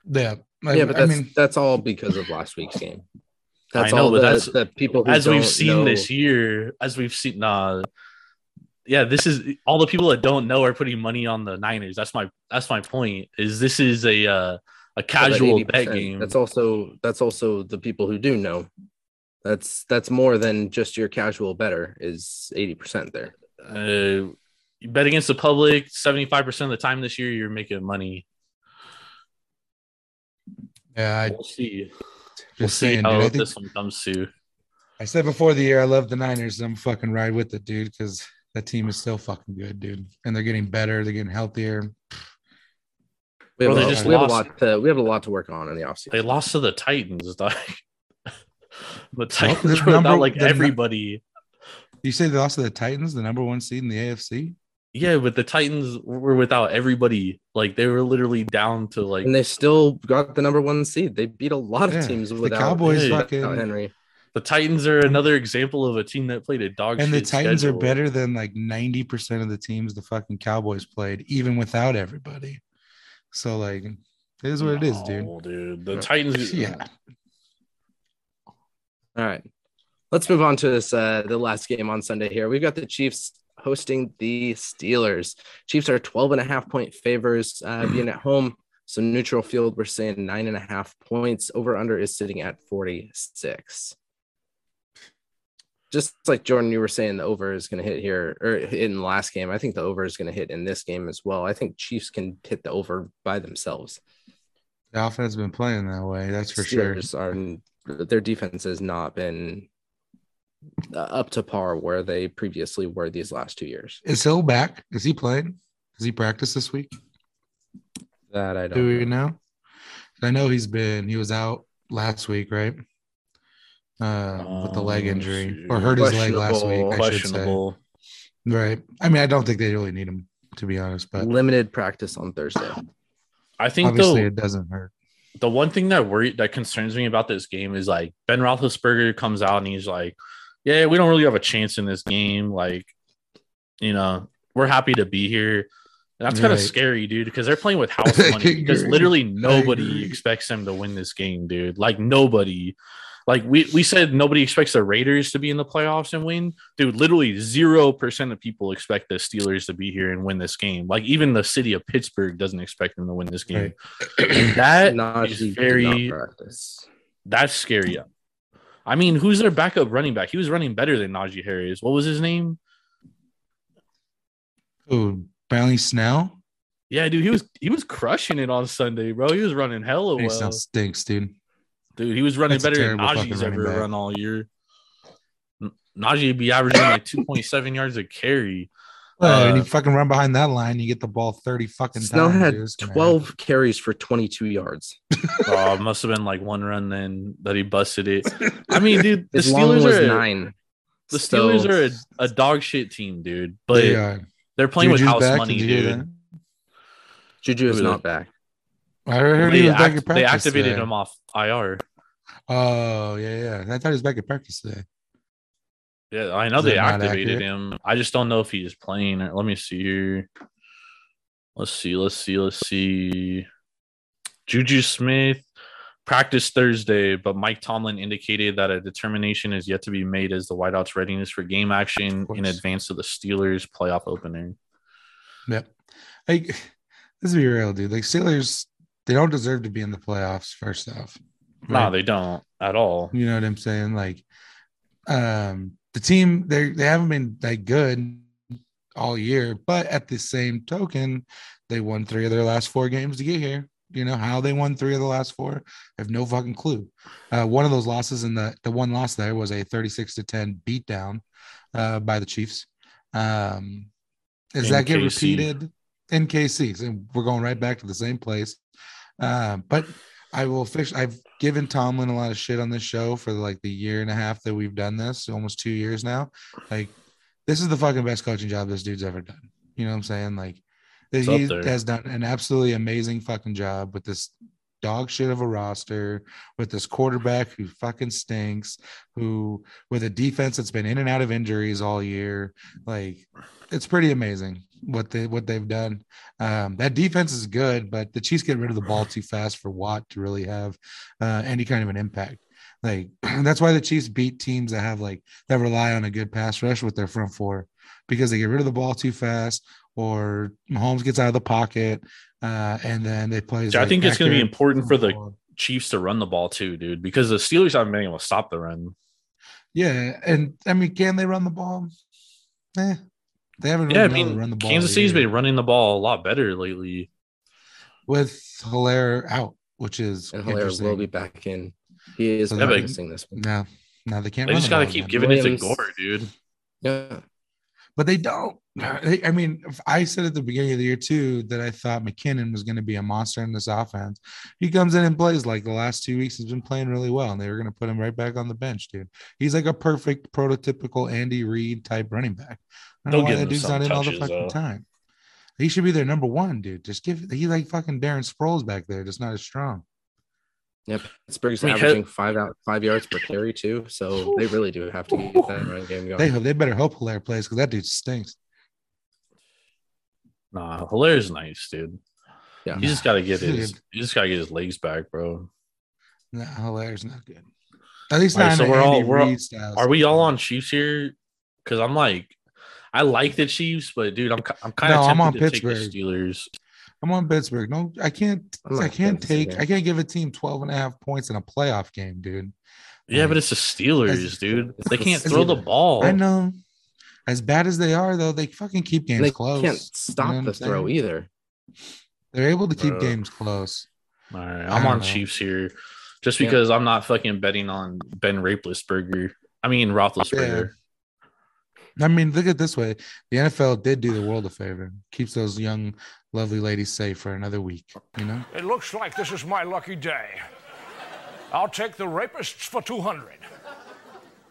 Yeah. That's all because of last week's game. This is all the people that don't know are putting money on the Niners. That's my point is this is a casual bet game. That's also the people who do know. That's more than just your casual better is 80% there. You bet against the public 75% of the time this year, you're making money. Yeah, we'll see. We'll see how this one comes to. I said before the year, I love the Niners. I'm fucking ride with it, dude, because that team is still fucking good, dude. And they're getting better. They're getting healthier. We have a lot to work on in the offseason. They lost to the Titans, dog. The Titans were not like everybody. You say they lost to the Titans, the number one seed in the AFC? Yeah, but the Titans were without everybody. Like, they were literally down to, like... And they still got the number one seed. They beat a lot of teams without... The Cowboys without Henry. The Titans are another example of a team that played a dog shit schedule. And the Titans are better than, like, 90% of the teams the fucking Cowboys played, even without everybody. So, like, it is what it is, dude. The Titans... Yeah. All right. Let's move on to this the last game on Sunday here. We've got the Chiefs hosting the Steelers. Chiefs are 12.5-point favors being at home. So neutral field, we're saying 9.5 points. Over-under is sitting at 46. Just like Jordan, you were saying the over is going to hit here or in the last game. I think the over is going to hit in this game as well. I think Chiefs can hit the over by themselves. The offense has been playing that way, that's for sure. Their defense has not been up to par where they previously were these last 2 years. Is Hill back? Is he playing? Does he practice this week? That I don't know. Do we know? I know he's been – he was out last week, right? With the leg injury. Or hurt his leg last week, I should say. Right. I mean, I don't think they really need him, to be honest. But limited practice on Thursday. I think obviously it doesn't hurt. The one thing that concerns me about this game is, like, Ben Roethlisberger comes out and he's like, yeah, we don't really have a chance in this game. Like, you know, we're happy to be here. And that's kind of scary, dude, because they're playing with house money because literally nobody expects them to win this game, dude. Like, nobody. Like, we said nobody expects the Raiders to be in the playoffs and win. Dude, literally 0% of people expect the Steelers to be here and win this game. Like, even the city of Pittsburgh doesn't expect them to win this game. Right. That's scary. I mean, who's their backup running back? He was running better than Najee Harris. What was his name? Oh, Bailey Snell? Yeah, dude, he was crushing it on Sunday, bro. He was running hella well. Bailey Snell stinks, dude. Dude, he was running better than Najee's ever run all year. Najee would be averaging like 2.7 yards a carry. Well, and you fucking run behind that line, you get the ball 30 fucking times. Snell had 12 carries for 22 yards. Oh, it must have been like one run then that he busted it. I mean, dude, the Steelers are 9. The Steelers are a dog shit team, dude. But they're playing with house money, dude. Juju is not back. I heard he was back at practice. They activated him off IR. Oh, yeah. I thought he was back at practice today. Yeah, I know they activated him. I just don't know if he's playing. Let me see here. Let's see. Juju Smith practiced Thursday, but Mike Tomlin indicated that a determination is yet to be made as the wideouts' readiness for game action in advance of the Steelers' playoff opener. Yep. Like, let's be real, dude. Like, Steelers, they don't deserve to be in the playoffs, first off. Right? No, they don't at all. You know what I'm saying? Like, the team, they haven't been that good all year, but at the same token, they won 3 of their last 4 games to get here. You know how they won 3 of the last 4? I have no fucking clue. One of those losses, and the one loss there was a 36-10 beatdown by the Chiefs. Does that get repeated in KC? And we're going right back to the same place. But I've given Tomlin a lot of shit on this show for like the year and a half that we've done this, almost 2 years now. Like, this is the fucking best coaching job this dude's ever done. You know what I'm saying? Like, he has done an absolutely amazing fucking job with this dog shit of a roster, with this quarterback who fucking stinks, with a defense that's been in and out of injuries all year. Like, it's pretty amazing what they've done. That defense is good, but the Chiefs get rid of the ball too fast for Watt to really have any kind of an impact. Like, that's why the Chiefs beat teams that have that rely on a good pass rush with their front four, because they get rid of the ball too fast, or Mahomes gets out of the pocket. And then they play. I think it's going to be important for the Chiefs to run the ball too, dude, because the Steelers haven't been able to stop the run. Yeah, and I mean, can they run the ball? They haven't. Yeah, really, I mean, run the ball. Kansas City's been running the ball a lot better lately. With Hilaire out, which is Hilaire will be back in. He is missing this one. No, they can't. They just got to keep giving it to Gore, dude. Yeah. But they don't. I mean, I said at the beginning of the year, too, that I thought McKinnon was going to be a monster in this offense. He comes in and plays like the last 2 weeks. He's been playing really well, and they were going to put him right back on the bench, dude. He's like a perfect prototypical Andy Reid type running back. I don't know why that dude's not in all the fucking time. He should be their number one, dude. Just he's like fucking Darren Sproles back there, just not as strong. Yep, Pittsburgh's averaging 5 yards per carry too, so they really do have to get that running game going. They better hope Hilaire plays, because that dude stinks. Nah, Hilaire's nice, dude. Yeah, he just gotta get his legs back, bro. Nah, Hilaire's not good. At least not. So are we all on Chiefs here? Because I'm like, I like the Chiefs, but dude, I'm kind of tempted to take the Steelers. I'm on Pittsburgh. No, I can't give a team 12 and a half points in a playoff game, dude. Yeah, but it's the Steelers, dude. They can't throw the ball. I know. As bad as they are, though, they fucking keep games close. They can't stop the throw either. They're able to keep games close. All right, I'm on Chiefs here, just because I'm not fucking betting on Ben Roethlisberger. I mean, Roethlisberger. Yeah. I mean, look at it this way. The NFL did do the world a favor. Keeps those young, lovely ladies safe for another week, you know? It looks like this is my lucky day. I'll take the rapists for 200.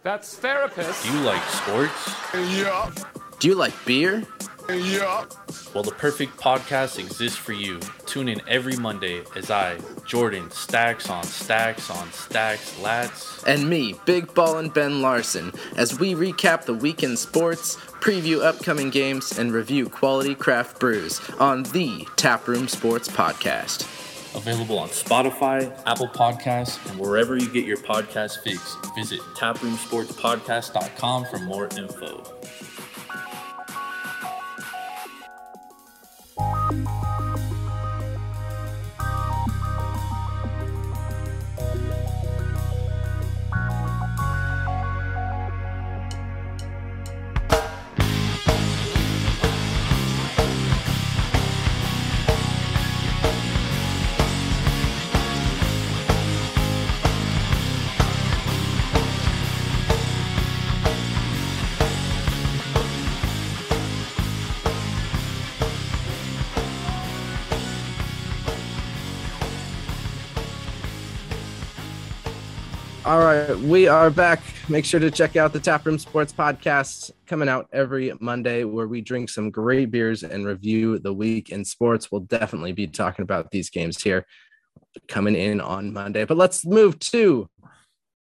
That's therapist. Do you like sports? Yeah. Do you like beer? Yeah. Well, the perfect podcast exists for you. Tune in every Monday as I, Jordan, Stacks on Stacks, Lats. And me, Big Ball and Ben Larson, as we recap the weekend sports, preview upcoming games, and review quality craft brews on the Taproom Sports Podcast. Available on Spotify, Apple Podcasts, and wherever you get your podcast fix. Visit taproomsportspodcast.com for more info. All right, we are back. Make sure to check out the Taproom Sports Podcast coming out every Monday, where we drink some great beers and review the week in sports. We'll definitely be talking about these games here coming in on Monday. But let's move to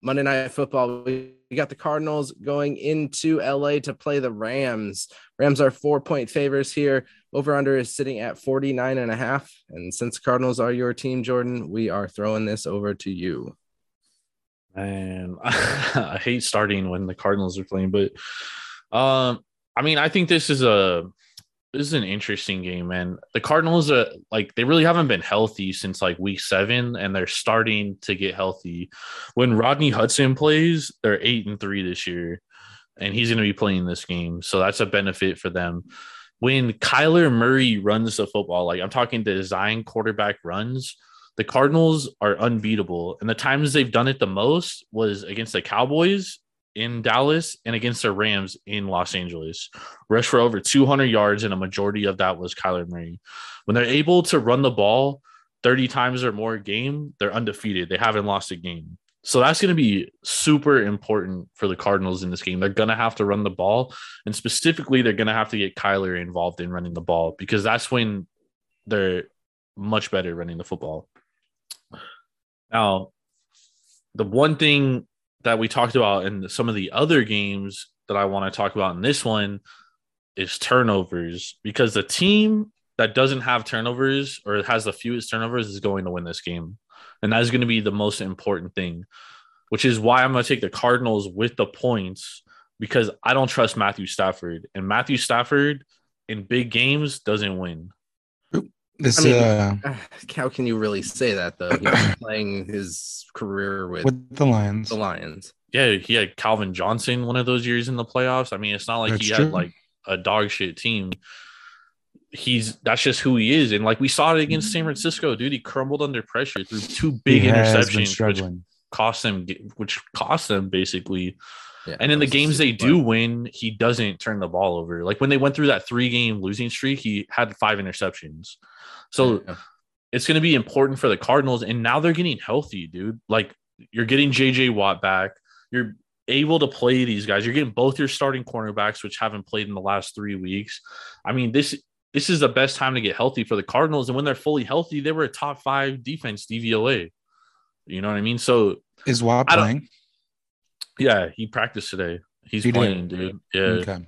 Monday Night Football. We got the Cardinals going into LA to play the Rams. Rams are 4-point favors here. Over-under is sitting at 49.5. And since the Cardinals are your team, Jordan, we are throwing this over to you. And I hate starting when the Cardinals are playing, but I mean, I think this is an interesting game, man. The Cardinals are like, they really haven't been healthy since like week 7, and they're starting to get healthy. When Rodney Hudson plays, they're 8-3 this year, and he's going to be playing this game. So that's a benefit for them. When Kyler Murray runs the football, like I'm talking design quarterback runs, the Cardinals are unbeatable, and the times they've done it the most was against the Cowboys in Dallas and against the Rams in Los Angeles. Rushed for over 200 yards, and a majority of that was Kyler Murray. When they're able to run the ball 30 times or more a game, they're undefeated. They haven't lost a game. So that's going to be super important for the Cardinals in this game. They're going to have to run the ball, and specifically they're going to have to get Kyler involved in running the ball, because that's when they're much better running the football. Now, the one thing that we talked about in some of the other games that I want to talk about in this one is turnovers, because the team that doesn't have turnovers or has the fewest turnovers is going to win this game. And that is going to be the most important thing, which is why I'm going to take the Cardinals with the points, because I don't trust Matthew Stafford. And Matthew Stafford in big games doesn't win. How can you really say that, though? He's playing his career with the Lions. Yeah, he had Calvin Johnson one of those years in the playoffs. I mean, it's not like had like a dog shit team. That's just who he is. And like we saw it against San Francisco, dude, he crumbled under pressure through two big interceptions, which cost them basically. Yeah, and in the games they do win, he doesn't turn the ball over. Like when they went through that 3-game losing streak, he had 5 interceptions. So it's going to be important for the Cardinals. And now they're getting healthy, dude. Like you're getting J.J. Watt back. You're able to play these guys. You're getting both your starting cornerbacks, which haven't played in the last 3 weeks. I mean, this is the best time to get healthy for the Cardinals. And when they're fully healthy, they were a top 5 defense DVOA. You know what I mean? So is Watt playing? Yeah, he practiced today. He's playing, dude. Yeah. Okay.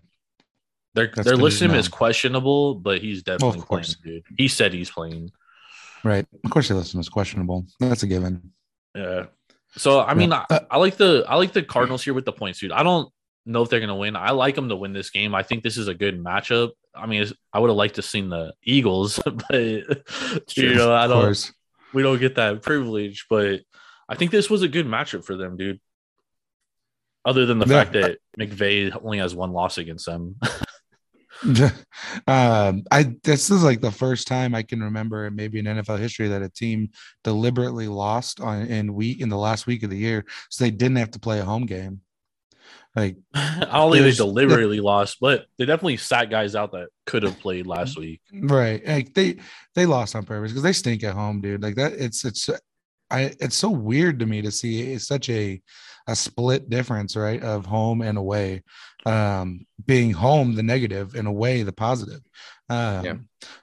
They're listing him as questionable, but he's definitely playing, dude. He said he's playing. Right. Of course they list him as questionable. That's a given. Yeah. So I mean, I like the Cardinals here with the points, dude. I don't know if they're gonna win. I like them to win this game. I think this is a good matchup. I mean, I would have liked to have seen the Eagles, but you know, we don't get that privilege, but I think this was a good matchup for them, dude. Other than the fact that McVay only has 1 loss against them. This is like the first time I can remember, maybe in NFL history, that a team deliberately lost in the last week of the year, so they didn't have to play a home game. Like, I don't think they deliberately lost, but they definitely sat guys out that could have played last week. Right. Like they lost on purpose because they stink at home, dude. Like that. It's so weird to me to see. It's such a split difference, right, of home and away, being home the negative and away the positive. Yeah.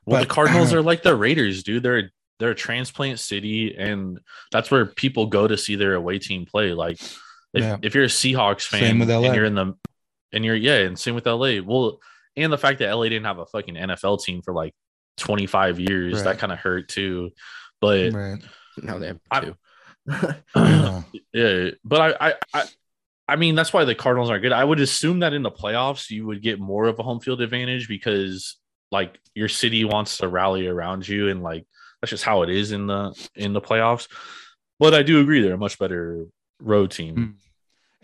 Well, the Cardinals are like the Raiders, dude. They're a transplant city, and that's where people go to see their away team play. Like, if you're a Seahawks fan and you're in the, and you're, yeah, and same with LA. Well, and the fact that LA didn't have a fucking NFL team for like 25 years, right, that kind of hurt too. But right, now they have two. Yeah, but I mean, that's why the Cardinals aren't good. I would assume that in the playoffs you would get more of a home field advantage because like your city wants to rally around you, and like that's just how it is in the playoffs. But I do agree they're a much better road team.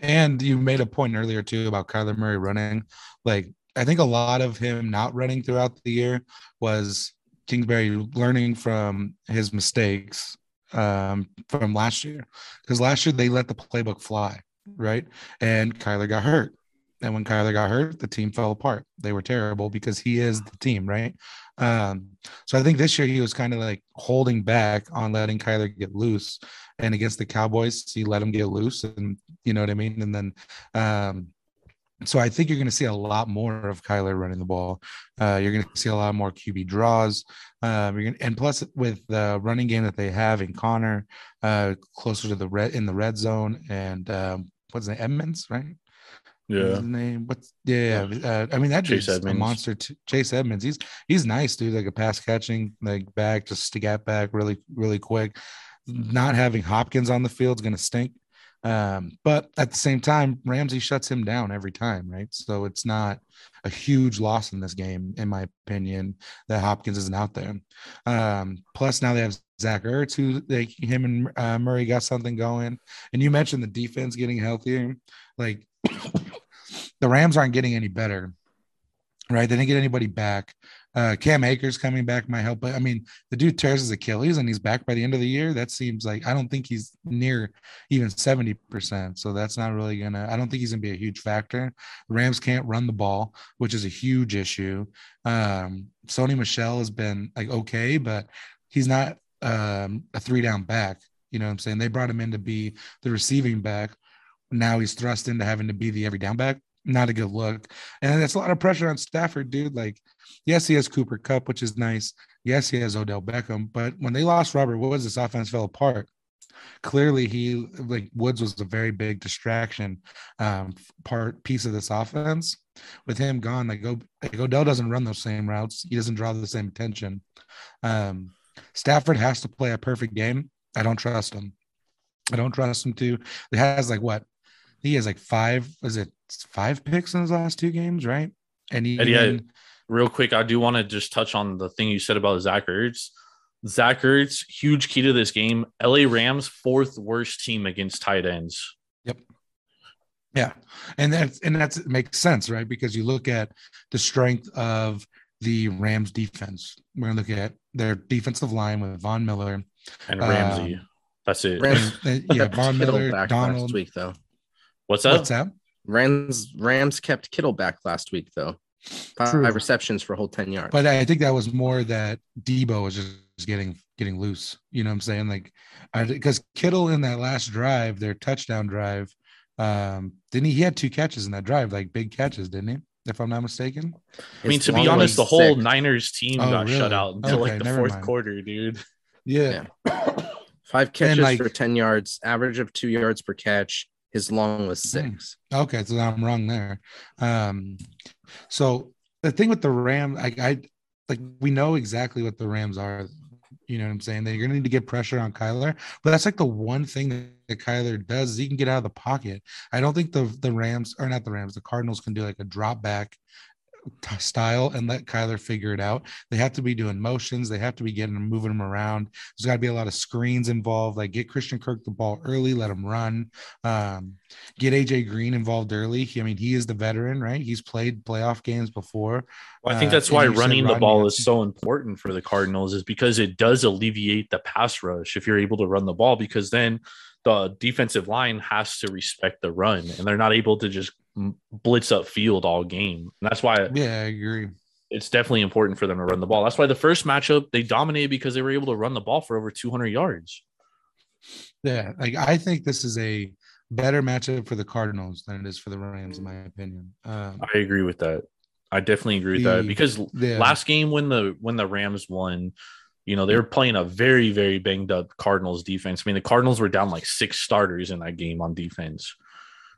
And you made a point earlier too about Kyler Murray running. Like I think a lot of him not running throughout the year was Kingsbury learning from his mistakes from last year, because last year they let the playbook fly, right? And Kyler got hurt, and when Kyler got hurt, the team fell apart. They were terrible because he is the team, right? So I think this year he was kind of like holding back on letting Kyler get loose, and against the Cowboys he let him get loose, and you know what I mean. And then so I think you're going to see a lot more of Kyler running the ball. You're going to see a lot more QB draws. And plus, with the running game that they have in Connor, closer to the red zone, and what's his name, Edmonds, right? Yeah. What's his name? I mean, that dude's a monster. Chase Edmonds. He's nice, dude. Like a pass catching, like back, just to get back really, really quick. Not having Hopkins on the field is going to stink. But at the same time, Ramsey shuts him down every time, right? So it's not a huge loss in this game, in my opinion, that Hopkins isn't out there. Plus now they have Zach Ertz, who him and Murray got something going. And you mentioned the defense getting healthier. Like the Rams aren't getting any better, right? They didn't get anybody back. Cam Akers coming back might help, but I mean, the dude tears his Achilles and he's back by the end of the year. That seems like, I don't think he's near even 70%. So that's not really I don't think he's gonna be a huge factor. The Rams can't run the ball, which is a huge issue. Sony Michel has been like, okay, but he's not a 3-down back. You know what I'm saying? They brought him in to be the receiving back. Now he's thrust into having to be the every down back. Not a good look. And that's a lot of pressure on Stafford, dude. Like, yes, he has Cooper Kupp, which is nice. Yes, he has Odell Beckham. But when they lost Robert Woods, this offense fell apart. Clearly, Woods was a very big distraction piece of this offense. With him gone, Odell doesn't run those same routes. He doesn't draw the same attention. Stafford has to play a perfect game. I don't trust him. To. He has five picks in his last two games, right? And real quick, I do want to just touch on the thing you said about Zach Ertz. Zach Ertz, huge key to this game. LA Rams, fourth worst team against tight ends. Yep. Yeah. And that makes sense, right? Because you look at the strength of the Rams defense. We're going to look at their defensive line with Von Miller. And Ramsey. That's it. Yeah, Von Miller, Donald. Last week, though. What's that? Rams kept Kittle back last week, though. Five receptions for a whole 10 yards. But I think that was more that Deebo was just getting loose. You know what I'm saying? Like, because Kittle in that last drive, their touchdown drive, didn't he? He had 2 catches in that drive, like big catches, didn't he? If I'm not mistaken. I mean, to be honest, the whole Niners team got shut out until the fourth quarter, dude. Yeah. 5 catches for 10 yards, average of 2 yards per catch. His long was 6. Okay, so I'm wrong there. So the thing with the Rams, we know exactly what the Rams are. You know what I'm saying? They're going to need to get pressure on Kyler, but that's like the one thing that Kyler does. He can get out of the pocket. I don't think the Cardinals can do like a drop back style and let Kyler figure it out. They have to be doing motions. They have to be getting and moving him around. There's got to be a lot of screens involved. Like get Christian Kirk the ball early, let him run. Get AJ Green involved early. He is the veteran, right? He's played playoff games before. Well, I think that's why running the ball is so important for the Cardinals, is because it does alleviate the pass rush if you're able to run the ball, because then the defensive line has to respect the run, and they're not able to just blitz up field all game. And that's why, yeah, I agree. It's definitely important for them to run the ball. That's why the first matchup they dominated, because they were able to run the ball for over 200 yards. Yeah, like I think this is a better matchup for the Cardinals than it is for the Rams, in my opinion. I agree with that. I definitely agree with that, because last game when the Rams won, you know, they were playing a very, very banged up Cardinals defense. I mean, the Cardinals were down like 6 starters in that game on defense.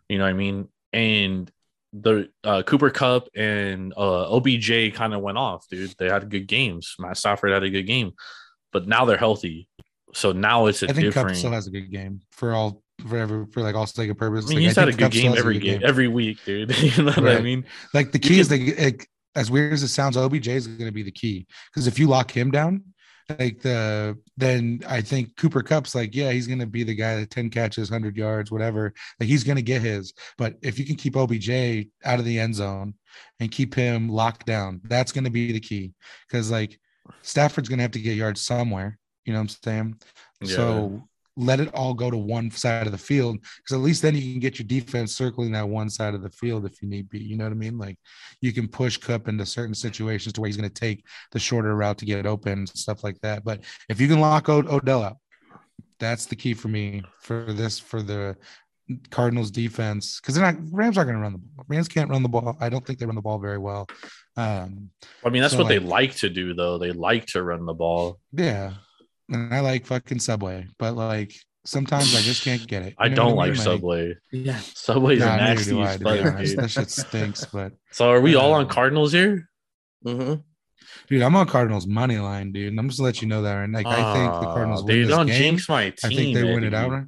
You know what I mean? And the Cooper Kupp and OBJ kind of went off, dude. They had good games. Matt Stafford had a good game, but now they're healthy. So now it's a different. I think Kupp still has a good game for all sake of purpose. I mean, like, he's had a good game every week, dude. You know what I mean? Like, the key is, like, as weird as it sounds, OBJ is going to be the key, because if you lock him down, then I think Cooper Kupp's he's going to be the guy that 10 catches, 100 yards, whatever. Like, he's going to get his. But if you can keep OBJ out of the end zone and keep him locked down, that's going to be the key, because like Stafford's going to have to get yards somewhere. You know what I'm saying? Yeah. So let it all go to one side of the field, because at least then you can get your defense circling that one side of the field if you need be. You know what I mean? Like, you can push Kupp into certain situations to where he's going to take the shorter route to get it open, stuff like that. But if you can lock Odell out, that's the key for me for the Cardinals defense, because Rams aren't going to run the ball. Rams can't run the ball. I don't think they run the ball very well. I mean, that's so what they like to do, though. They like to run the ball. Yeah. And I like fucking Subway, but like sometimes I just can't get it. You I don't like Subway. Yeah, Subway's nasty as fuck, dude. That shit stinks. But so are we all on Cardinals here? Mm-hmm. Dude, I'm on Cardinals money line, dude. And I'm just gonna let you know that. And like, I think the Cardinals win this game. Jinx my team, I think they win it outright.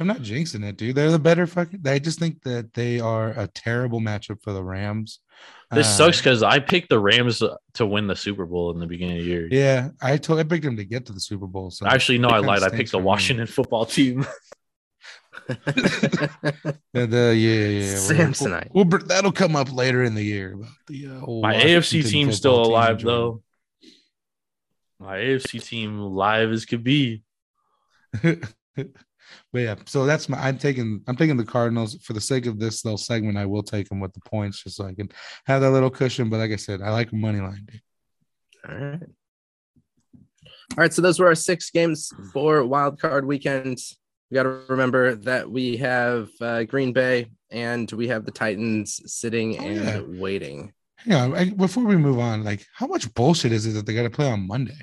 I'm not jinxing it, dude. They're the better fucking. I just think that they are a terrible matchup for the Rams. This sucks, because I picked the Rams to win the Super Bowl in the beginning of the year. Yeah, I picked them to get to the Super Bowl. So actually, no, I lied. I picked the Washington football team. Yeah. Samsonite. Well, that'll come up later in the year. About my AFC team's still alive, though. My AFC team, live as could be. But yeah, so that's my. I'm taking the Cardinals for the sake of this little segment. I will take them with the points, just so I can have that little cushion. But like I said, I like money line, dude. All right. So those were our 6 games for Wild Card Weekend. We got to remember that we have Green Bay and we have the Titans sitting and waiting. Yeah. Before we move on, like, how much bullshit is it that they got to play on Monday?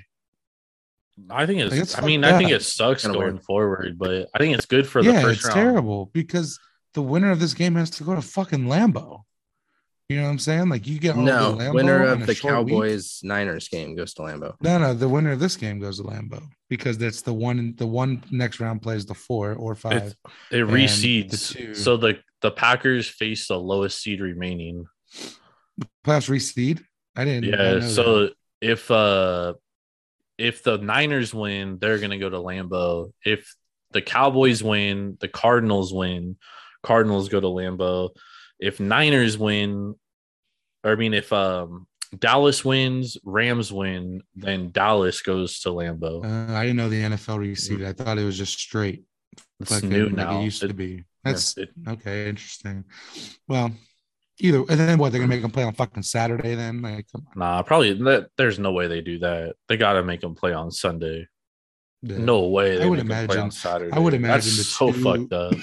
I think it's. I mean, I think it sucks kinda going forward, but I think it's good for the first round. Yeah, it's terrible, because the winner of this game has to go to fucking Lambeau. You know what I'm saying? Like, you get the Lambeau winner of the Cowboys Niners game goes to Lambeau. No, the winner of this game goes to Lambeau, because that's the one next round plays the 4 or 5. It reseeds. So the Packers face the lowest seed remaining. The playoffs reseed? I didn't. Yeah. I know so that. If the Niners win, they're going to go to Lambeau. If the Cowboys win, the Cardinals win. Cardinals go to Lambeau. If Niners win, if Dallas wins, Rams win, then Dallas goes to Lambeau. I didn't know the NFL reseeded. I thought it was just straight. It's like new now. It used to be. That's okay. Interesting. Well, either. And then what? They're gonna make them play on fucking Saturday? Then, like, come on. Nah, probably. There's no way they do that. They gotta make them play on Sunday. Yeah. No way. I would imagine play on Saturday. I would imagine that's so fucked up.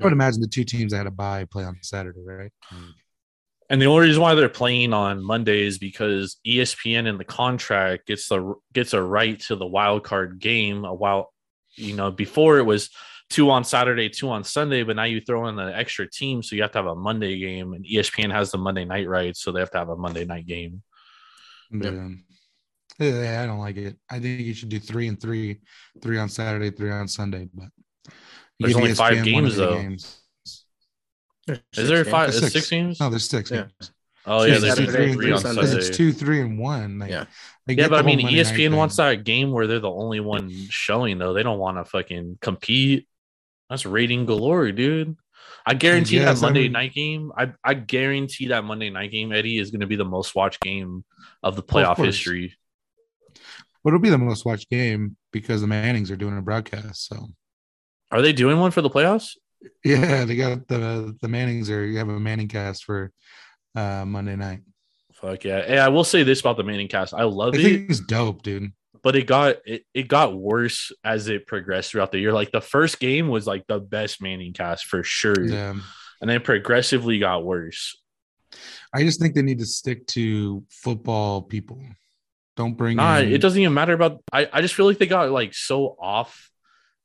I would imagine the 2 teams that had a bye play on Saturday, right? And the only reason why they're playing on Monday is because ESPN in the contract gets a right to the wild card game. A wild, you know, before it was 2 on Saturday, 2 on Sunday, but now you throw in an extra team, so you have to have a Monday game, and ESPN has the Monday night rights, so they have to have a Monday night game. Yeah, I don't like it. I think you should do 3 and 3, 3 on Saturday, 3 on Sunday. But there's only ESPN 5 games, though. Games. Is there 5? There's 6 games? No, there's 6 games. Oh, yeah, there's 2, 3 on Sunday. It's 2, 3, and 1. Like, yeah, but I mean, ESPN wants that game where they're the only one showing, though. They don't want to fucking compete. That's rating galore, dude. I guarantee that Monday night game. I guarantee that Monday night game, Eddie, is going to be the most watched game of the playoff history. But it'll be the most watched game because the Mannings are doing a broadcast. So Are they doing one for the playoffs? Yeah, they got the Mannings, or you have a Manning cast for Monday night. Fuck yeah. Hey, I will say this about the Manning cast. I love it. I think it's dope, dude. But it got worse as it progressed throughout the year. Like, the first game was like the best Manning cast for sure. Yeah. And then progressively got worse. I just think they need to stick to football people. Don't bring in. It doesn't even matter about – I just feel like they got like so off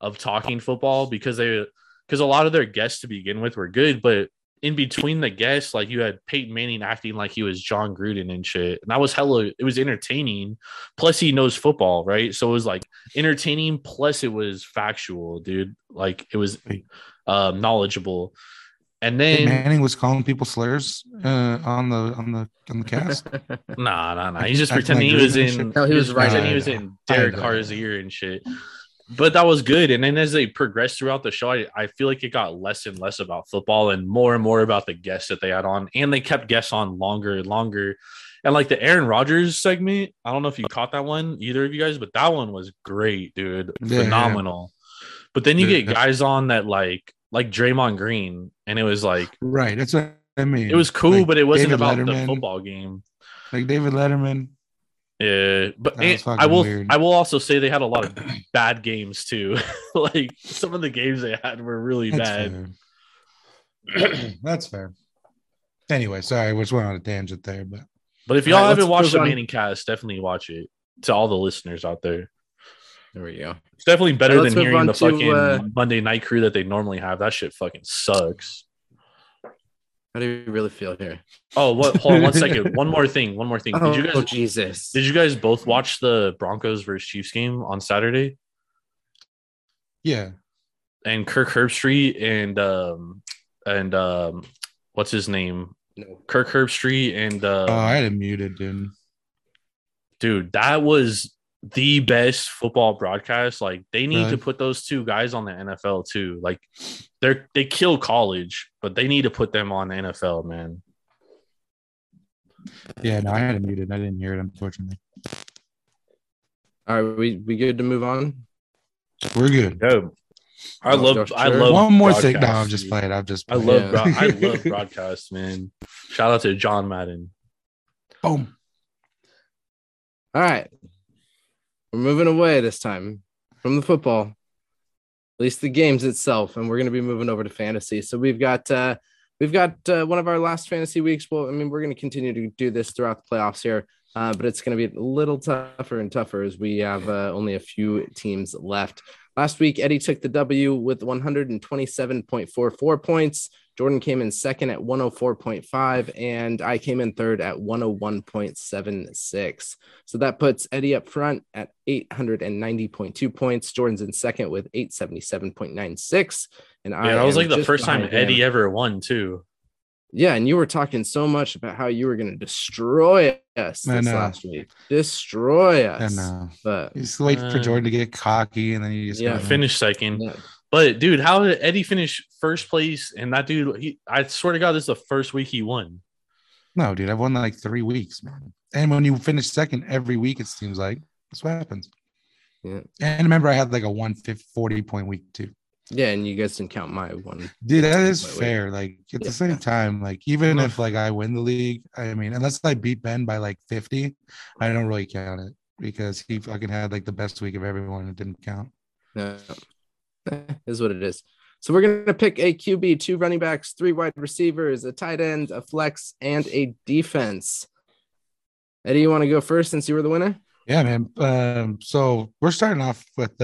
of talking football because a lot of their guests to begin with were good, but in between the guests, like, you had Peyton Manning acting like he was Jon Gruden and shit. And that was hella – it was entertaining. Plus, he knows football, right? So it was like entertaining, plus it was factual, dude. Like, it was knowledgeable. And then Manning was calling people slurs on the cast. Nah. He's just pretending he was in. No, he was right. He was in Derek Carr's ear and shit. But that was good. And then as they progressed throughout the show, I feel like it got less and less about football and more about the guests that they had on. And they kept guests on longer and longer. And like the Aaron Rodgers segment, I don't know if you caught that one, either of you guys, but that one was great, dude. Yeah, phenomenal. Yeah. But then you get guys on that like Draymond Green, and it was like, right, that's what I mean. It was cool, like, but it wasn't about the football game. Like David Letterman. Yeah, but I will also say they had a lot of bad games too. Like, some of the games they had were really bad. Fair. That's fair. Anyway, sorry, we just went on a tangent there, but if y'all haven't watched the Manning cast, definitely watch it. To all the listeners out there. There we go. It's definitely better than hearing the fucking Monday night crew that they normally have. That shit fucking sucks. How do you really feel here? Oh, what? Hold on one second. One more thing. Oh, Jesus. Did you guys both watch the Broncos versus Chiefs game on Saturday? Yeah. And Kirk Herbstreit and what's his name? No. Kirk Herbstreit and oh, I had it muted, dude. Dude, that was the best football broadcast. Like, they need to put those two guys on the NFL too. Like, they kill college, but they need to put them on the NFL, man. Yeah, no, I had it muted. I didn't hear it, unfortunately. All right, we good to move on? We're good. Go. I love one more thing. No, I'm just playing. I love broadcasts, man. Shout out to John Madden. Boom. All right. We're moving away this time from the football, at least the games itself, and we're going to be moving over to fantasy. So we've got one of our last fantasy weeks. Well, I mean, we're going to continue to do this throughout the playoffs here, but it's going to be a little tougher and tougher as we have only a few teams left. Last week, Eddie took the W with 127.44 points. Jordan came in second at 104.5, and I came in third at 101.76. So that puts Eddie up front at 890.2 points. Jordan's in second with 877.96. And I that was like the first time Eddie ever won, too. Yeah, and you were talking so much about how you were going to destroy us this last week. Destroy us. I know. But it's late for Jordan to get cocky, and then you just finish second. Yeah. But, dude, how did Eddie finish first place? And that dude, I swear to God, this is the first week he won. No, dude, I've won like 3 weeks, man. And when you finish second every week, it seems like that's what happens. Yeah. And remember, I had like a 140-point week, too. Yeah, and you guys didn't count my one. Dude, that is fair. Like, at the same time, like, even if, like, I win the league, I mean, unless I beat Ben by, like, 50, I don't really count it because he fucking had, like, the best week of everyone. It didn't count. No, is what it is. So we're going to pick a QB, 2 running backs, 3 wide receivers, a tight end, a flex, and a defense. Eddie, you want to go first since you were the winner? Yeah, man. So we're starting off with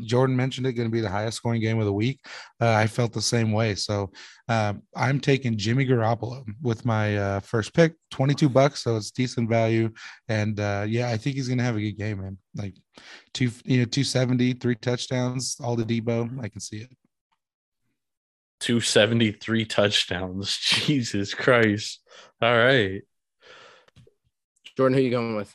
Jordan mentioned it, going to be the highest scoring game of the week. I felt the same way. So I'm taking Jimmy Garoppolo with my first pick, $22. So it's decent value. And I think he's going to have a good game, man. Like 270, 3 touchdowns, all the Deebo. I can see it. 273 touchdowns. Jesus Christ. All right. Jordan, who are you going with?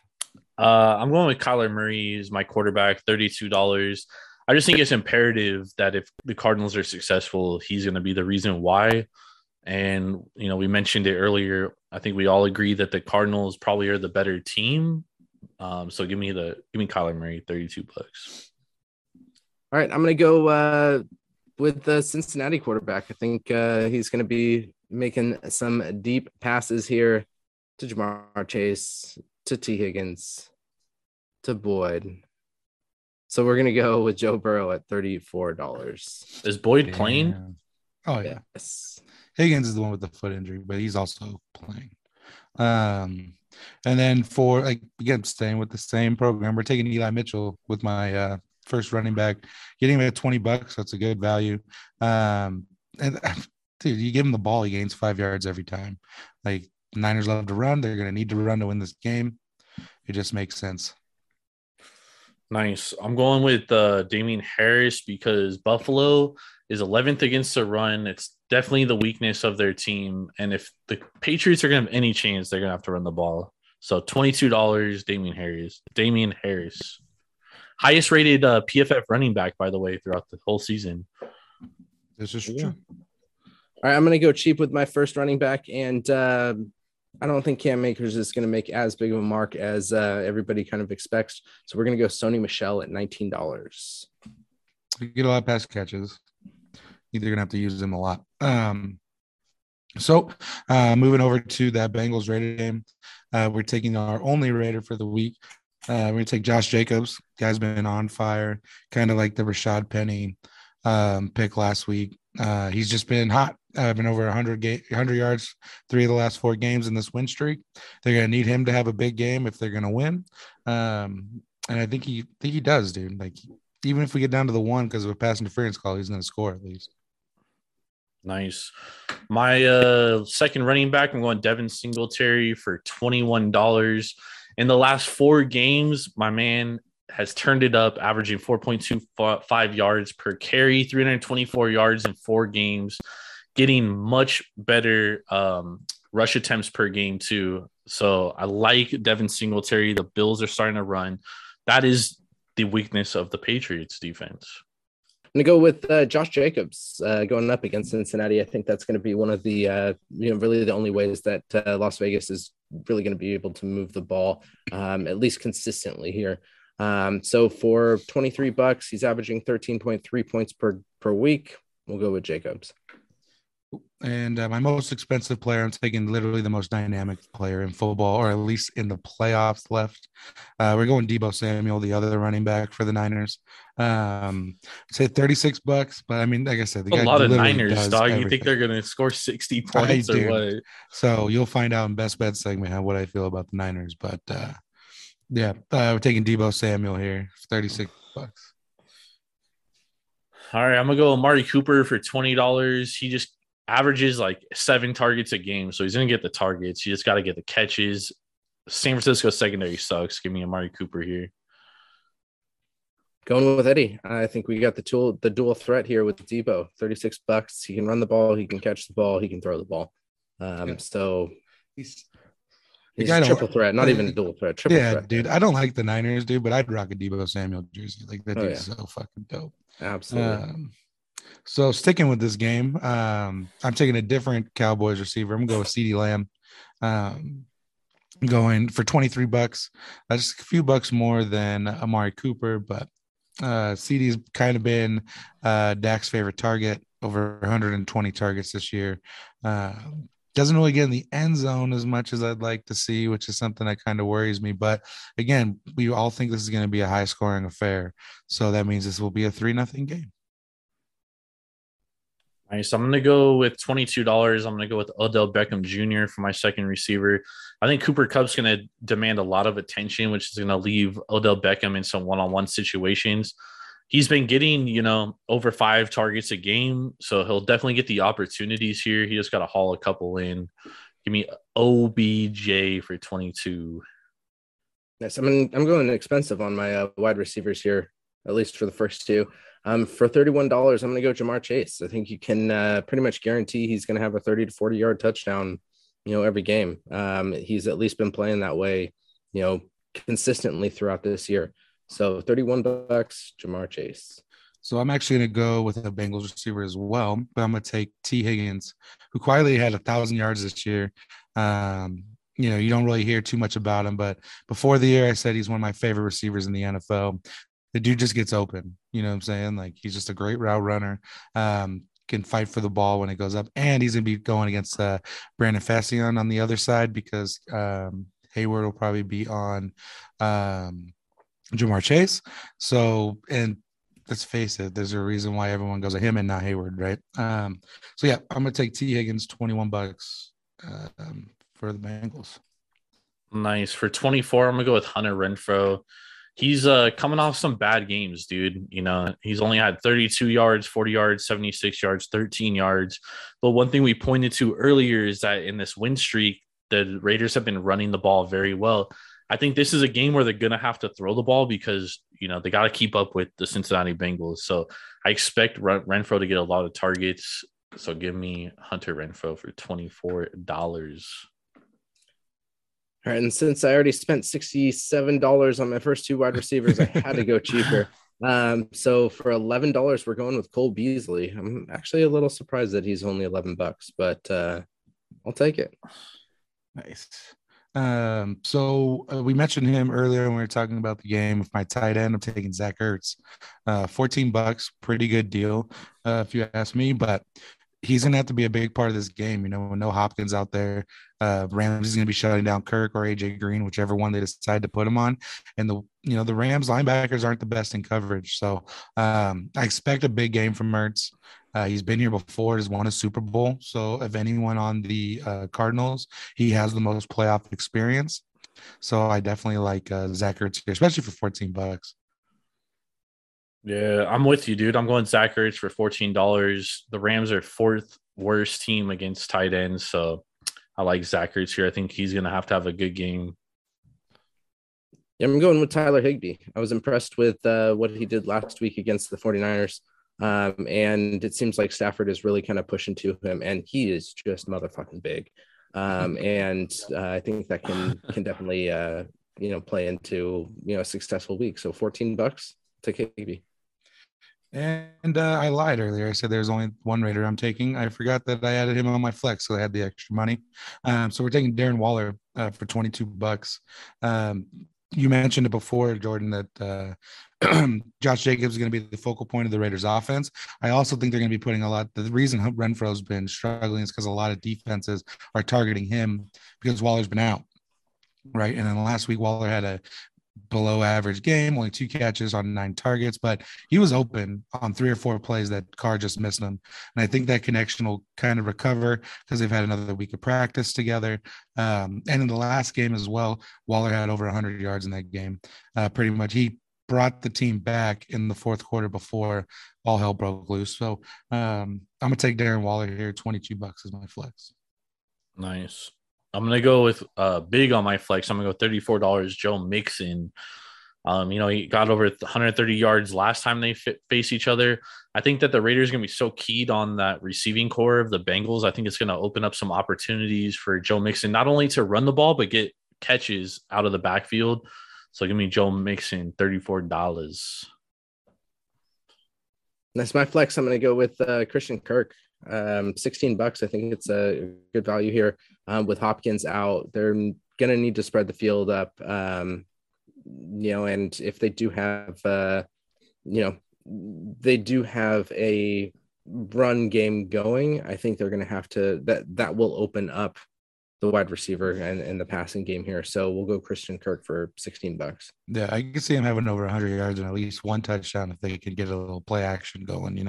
I'm going with Kyler Murray as my quarterback, $32. I just think it's imperative that if the Cardinals are successful, he's going to be the reason why. And, you know, we mentioned it earlier. I think we all agree that the Cardinals probably are the better team. So give me Kyler Murray, $32. All right, I'm going to go with the Cincinnati quarterback. I think he's going to be making some deep passes here to Ja'Marr Chase, to Tee Higgins, to Boyd. So we're going to go with Joe Burrow at $34. Is Boyd playing? Oh, yeah. Yes. Higgins is the one with the foot injury, but he's also playing. And then for, like, again, staying with the same program, we're taking Eli Mitchell with my first running back, getting him at $20. That's a good value. And dude, you give him the ball, he gains 5 yards every time. Like, Niners love to run. They're going to need to run to win this game. It just makes sense. Nice. I'm going with Damien Harris because Buffalo is 11th against the run. It's definitely the weakness of their team. And if the Patriots are going to have any chance, they're going to have to run the ball. So $22, Damien Harris. Highest rated PFF running back, by the way, throughout the whole season. This is true. All right, I'm going to go cheap with my first running back. And I don't think Cam Akers is going to make as big of a mark as everybody kind of expects. So we're going to go Sony Michel at $19. You get a lot of pass catches. Either going to have to use them a lot. So moving over to that Bengals Raider game, we're taking our only Raider for the week. We're going to take Josh Jacobs. Guy's been on fire, kind of like the Rashad Penny pick last week. He's just been hot. Been over 100 yards, 3 of the last 4 games in this win streak. They're going to need him to have a big game if they're going to win. And I think he does, dude. Like, even if we get down to the 1 because of a pass interference call, he's going to score at least. Nice. My second running back, I'm going Devin Singletary for $21. In the last 4 games, my man has turned it up, averaging 4.25 yards per carry, 324 yards in 4 games, getting much better rush attempts per game too. So I like Devin Singletary. The Bills are starting to run. That is the weakness of the Patriots defense. I'm going to go with Josh Jacobs going up against Cincinnati. I think that's going to be one of the, really the only ways that Las Vegas is really going to be able to move the ball, at least consistently here. So for $23, he's averaging 13.3 points per week. We'll go with Jacobs. And my most expensive player, I'm taking literally the most dynamic player in football, or at least in the playoffs left. We're going Deebo Samuel, the other running back for the Niners. I'd say $36, but I mean, like I said, the guy, a lot of Niners, dog. Everything. You think they're going to score 60 points or what? So you'll find out in Best Bet segment how what I feel about the Niners. But we're taking Deebo Samuel here, $36. All right, I'm going to go Amari Cooper for $20. He just averages like 7 targets a game, so he's going to get the targets. You just got to get the catches. San Francisco secondary sucks. Give me Amari Cooper here. Going with Eddie. I think we got the dual threat here with Deebo. $36. He can run the ball. He can catch the ball. He can throw the ball. So he's a triple threat, not even a dual threat. Triple threat. Dude. I don't like the Niners, dude, but I'd rock a Deebo Samuel jersey. Like, that dude's so fucking dope. Absolutely. So sticking with this game, I'm taking a different Cowboys receiver. I'm going to go with CeeDee Lamb, going for $23. Just a few bucks more than Amari Cooper, but CeeDee's kind of been Dak's favorite target, over 120 targets this year. Doesn't really get in the end zone as much as I'd like to see, which is something that kind of worries me. But again, we all think this is going to be a high-scoring affair, so that means this will be a 3-0 game. All right, so I'm going to go with $22. I'm going to go with Odell Beckham Jr. for my second receiver. I think Cooper Kupp's going to demand a lot of attention, which is going to leave Odell Beckham in some one-on-one situations. He's been getting, over 5 targets a game, so he'll definitely get the opportunities here. He just got to haul a couple in. Give me OBJ for $22. Yes, I'm going expensive on my wide receivers here, at least for the first 2. For $31, I'm going to go Ja'Marr Chase. I think you can pretty much guarantee he's going to have a 30 to 40 yard touchdown, every game. He's at least been playing that way, consistently throughout this year. So $31, Ja'Marr Chase. So I'm actually going to go with a Bengals receiver as well, but I'm going to take Tee Higgins, who quietly had 1,000 yards this year. You don't really hear too much about him, but before the year, I said he's one of my favorite receivers in the NFL. the dude just gets open. You know what I'm saying? Like, he's just a great route runner. Can fight for the ball when it goes up, and he's going to be going against Brandon Fassion on the other side, because Hayward will probably be on Ja'Marr Chase. So, and let's face it, there's a reason why everyone goes at him and not Hayward, right? So yeah, I'm going to take Tee Higgins, $21 for the Bengals. Nice. For 24, I'm going to go with Hunter Renfrow. He's coming off some bad games, dude. You know, he's only had 32 yards, 40 yards, 76 yards, 13 yards. But one thing we pointed to earlier is that in this win streak, the Raiders have been running the ball very well. I think this is a game where they're going to have to throw the ball because, you know, they got to keep up with the Cincinnati Bengals. So I expect Renfrow to get a lot of targets. So give me Hunter Renfrow for $24. All right, and since I already spent $67 on my first two wide receivers, I had to go cheaper. So for $11, we're going with Cole Beasley. I'm actually a little surprised that he's only $11, but I'll take it. Nice. So we mentioned him earlier when we were talking about the game. With my tight end, I'm taking Zach Ertz. $14, pretty good deal if you ask me, but he's going to have to be a big part of this game. You know, with no Hopkins out there, Ramsey's going to be shutting down Kirk or AJ Green, whichever one they decide to put him on. And the Rams linebackers aren't the best in coverage. So I expect a big game from Ertz. He's been here before, has won a Super Bowl. So if anyone on the Cardinals, he has the most playoff experience. So I definitely like Zach Ertz here, especially for $14. Yeah, I'm with you, dude. I'm going Zach Ertz for $14. The Rams are fourth worst team against tight ends, so I like Zach Ertz here. I think he's going to have a good game. Yeah, I'm going with Tyler Higbee. I was impressed with what he did last week against the 49ers, and it seems like Stafford is really kind of pushing to him, and he is just motherfucking big. I think that can definitely play into a successful week. So $14 to Higbee. And I lied earlier. I said there's only one Raider I'm taking. I forgot that I added him on my flex, so I had the extra money. So we're taking Darren Waller for $22. You mentioned it before, Jordan, that Josh Jacobs is going to be the focal point of the Raiders' offense. I also think they're going to be putting a lot. The reason Renfro's been struggling is because a lot of defenses are targeting him because Waller's been out, right? And then last week, Waller had a below average game, only 2 catches on 9 targets, but he was open on 3 or 4 plays that Carr just missed him. And I think that connection will kind of recover because they've had another week of practice together. And in the last game as well, Waller had over 100 yards in that game. Pretty much he brought the team back in the fourth quarter before all hell broke loose. So I'm going to take Darren Waller here. $22 is my flex. Nice. I'm going to go with big on my flex. I'm going to go $34, Joe Mixon. He got over 130 yards last time they face each other. I think that the Raiders are going to be so keyed on that receiving core of the Bengals. I think it's going to open up some opportunities for Joe Mixon, not only to run the ball, but get catches out of the backfield. So give me Joe Mixon, $34. That's my flex. I'm going to go with Christian Kirk. $16. I think it's a good value here. With Hopkins out, they're gonna need to spread the field up. And if they do have a run game going, I think they're gonna have to that will open up the wide receiver and the passing game here. So we'll go Christian Kirk for $16. Yeah, I can see him having over 100 yards and at least 1 touchdown if they could get a little play action going,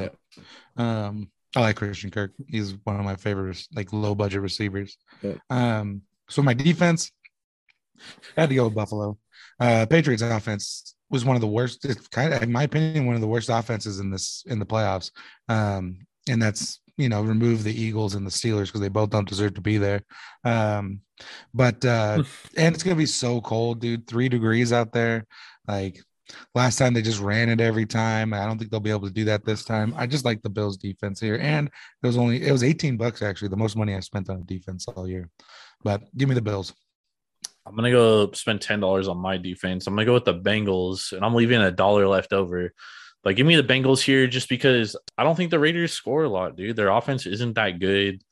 Yeah. I like Christian Kirk. He's one of my favorite, low-budget receivers. Yeah. So my defense, I had to go with Buffalo. Patriots offense was one of the worst. It's kind of, in my opinion, one of the worst offenses in the playoffs. And that's, remove the Eagles and the Steelers because they both don't deserve to be there. And it's going to be so cold, dude. 3 degrees out there. Last time they just ran it every time. I don't think they'll be able to do that this time. I just like the Bills defense here. And it was $18 actually, the most money I spent on defense all year. But give me the Bills. I'm going to go spend $10 on my defense. I'm going to go with the Bengals, and I'm leaving $1 left over. But give me the Bengals here just because I don't think the Raiders score a lot, dude. Their offense isn't that good.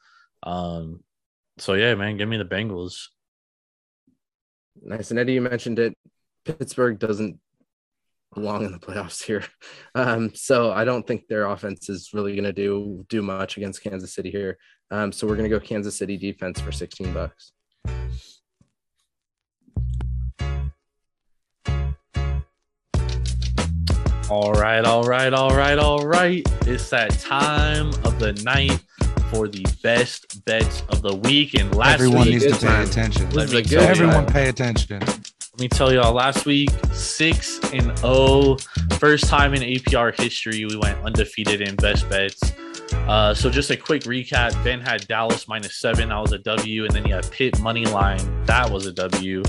So, yeah, man, give me the Bengals. Nice. And Eddie, you mentioned it. Pittsburgh doesn't long in the playoffs here. So I don't think their offense is really going to do much against Kansas City here. So we're going to go Kansas City defense for $16. All right. It's that time of the night for the best bets of the week. And last week, everyone needs to pay attention. Everyone pay attention. Let me tell y'all, last week, 6-0, first time in APR history we went undefeated in best bets. So just a quick recap. Ben had Dallas -7. That was a W. And then he had Pitt money line. That was a W.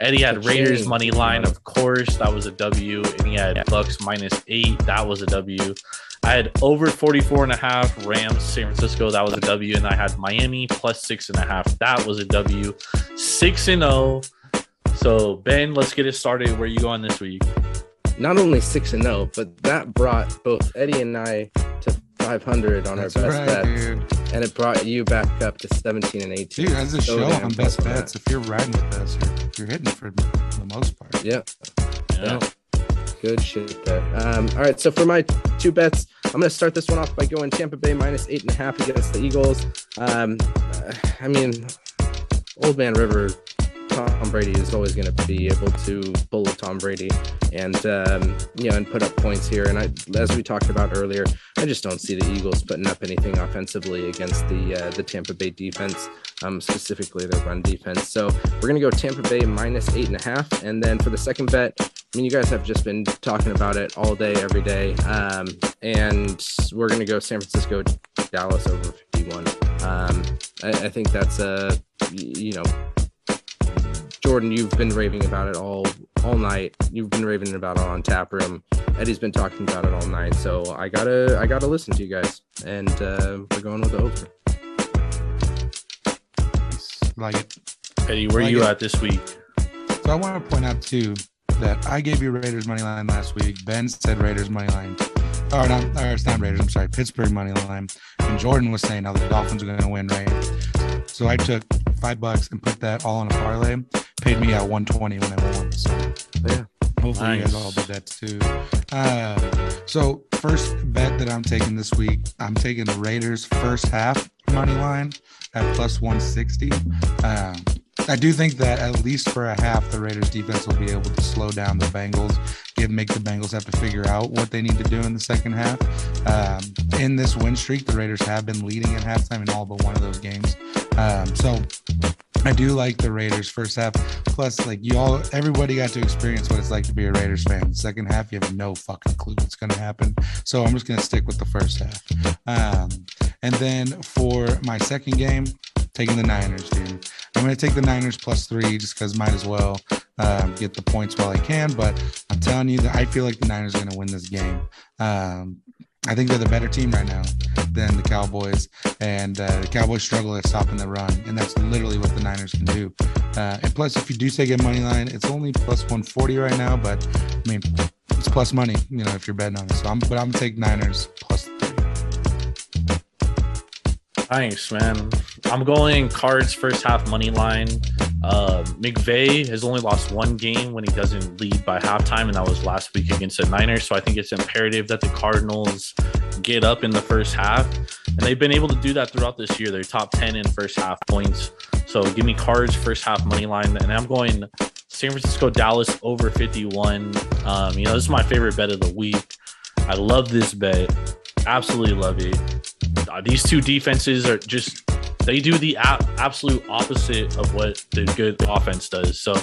Eddie had Raiders money line, of course. That was a W. And he had Bucks -8. That was a W. I had over 44.5 Rams, San Francisco. That was a W. And I had Miami +6.5. That was a W. 6-0. So, Ben, let's get it started. Where are you going this week? Not only 6-0, but that brought both Eddie and I to 500 on our best bets. Dude. And it brought you back up to 17 and 18. Dude, that's a show on best bets. If you're riding with us, you're hitting for the most part. Yeah. Good shit there. All right, so for my two bets, I'm going to start this one off by going Tampa Bay -8.5 against the Eagles. I mean, Old Man River. Tom Brady is always going to be able to pull Tom Brady and put up points here. And as we talked about earlier, I just don't see the Eagles putting up anything offensively against the Tampa Bay defense, specifically their run defense. So we're going to go Tampa Bay -8.5. And then for the second bet, I mean, you guys have just been talking about it all day, every day. And we're going to go San Francisco, Dallas over 51. I think that's Jordan, you've been raving about it all night. You've been raving about it on Taproom. Eddie's been talking about it all night. So I gotta listen to you guys. And we're going with the over. Like it. Eddie, where are you at this week? So I want to point out too that I gave you Raiders money line last week. Ben said Raiders money line. It's not Raiders. I'm sorry, Pittsburgh money line. And Jordan was saying, "Oh, the Dolphins are going to win, right?" So I took $5 and put that all on a parlay. Paid me at 120 when I won. So yeah, hopefully nice. You guys all did that too. So first bet that I'm taking this week, I'm taking the Raiders first half money line at +160. I do think that at least for a half, the Raiders defense will be able to slow down the Bengals, make the Bengals have to figure out what they need to do in the second half. In this win streak, the Raiders have been leading at halftime in all but one of those games. So I do like the Raiders first half. Plus, everybody got to experience what it's like to be a Raiders fan. The second half, you have no fucking clue what's going to happen. So I'm just going to stick with the first half. And then for my second game, taking the Niners, dude. I'm going to take the Niners +3 just because might as well get the points while I can. But I'm telling you that I feel like the Niners are going to win this game. I think they're the better team right now than the Cowboys, and the Cowboys struggle at stopping the run, and that's literally what the Niners can do. And plus, if you do take a money line, it's only +140 right now, but I mean, it's plus money, if you're betting on it. So I'm gonna take Niners +3. Thanks, man. I'm going Cards first half money line. McVay has only lost one game when he doesn't lead by halftime, and that was last week against the Niners. So I think it's imperative that the Cardinals get up in the first half, and they've been able to do that throughout this year. They're top 10 in first half points. So give me Cards first half money line, and I'm going San Francisco, Dallas over 51. This is my favorite bet of the week. I love this bet. Absolutely love it. These two defenses are they do the absolute opposite of what the good offense does. So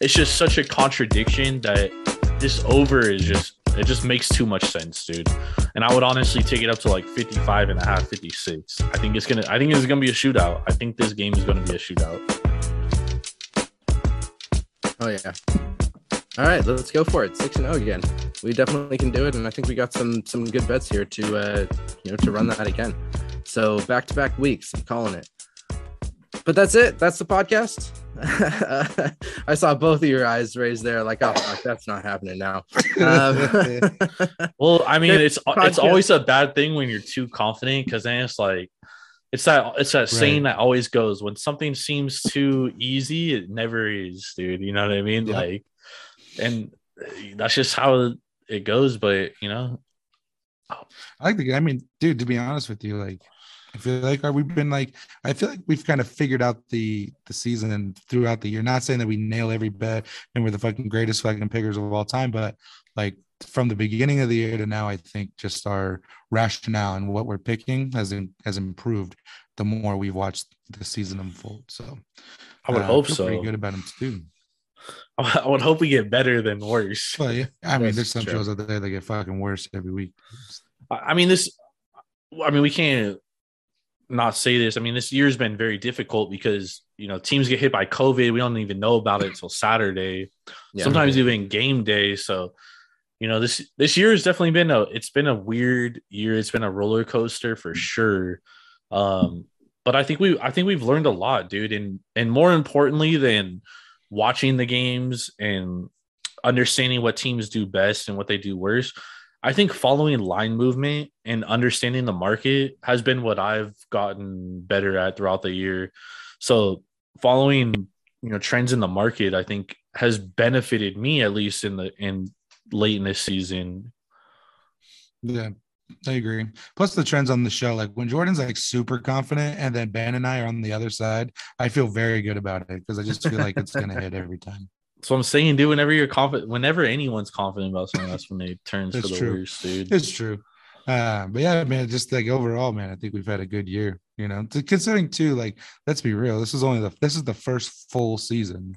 it's just such a contradiction that this over is it just makes too much sense, dude. And I would honestly take it up to 55.5, 56. I think it's gonna be a shootout. I think this game is gonna be a shootout. Oh yeah. All right, let's go for it. 6-0 again. We definitely can do it, and I think we got some good bets here to to run that again. So back-to-back weeks, I'm calling it. But that's it. That's the podcast. I saw both of your eyes raised there, oh fuck, that's not happening now. Well, I mean, it's always a bad thing when you're too confident, because then it's it's that saying that always goes, when something seems too easy, it never is, dude. You know what I mean? Yeah. And that's just how it goes, but you know, I like the guy. I mean, dude, to be honest with you, like, I feel like I feel like we've kind of figured out the season and throughout the year. Not saying that we nail every bet and we're the fucking greatest fucking pickers of all time, but like from the beginning of the year to now, I think just our rationale and what we're picking has improved the more we've watched the season unfold. So I would hope so. Pretty good about him too. I would hope we get better than worse. Well, yeah. I mean, there's some shows out there that get fucking worse every week. I mean, we can't not say this. I mean, this year's been very difficult because, you know, teams get hit by COVID. We don't even know about it until Saturday, sometimes even game day. So, you know, this year has definitely been a weird year. It's been a roller coaster for sure. But I think we've learned a lot, dude. And more importantly than watching the games and understanding what teams do best and what they do worse, I think following line movement and understanding the market has been what I've gotten better at throughout the year. So following, you know, trends in the market, I think has benefited me, at least in late in this season. Yeah, I agree. Plus the trends on the show, like when Jordan's like super confident and then Ben and I are on the other side, I feel very good about it because I just feel like it's going to hit every time. So I'm saying, dude, whenever anyone's confident about something, that's when they turn for the worst, dude. It's true. But yeah, man, just like overall, man, I think we've had a good year, you know, considering too, like, let's be real. This is the first full season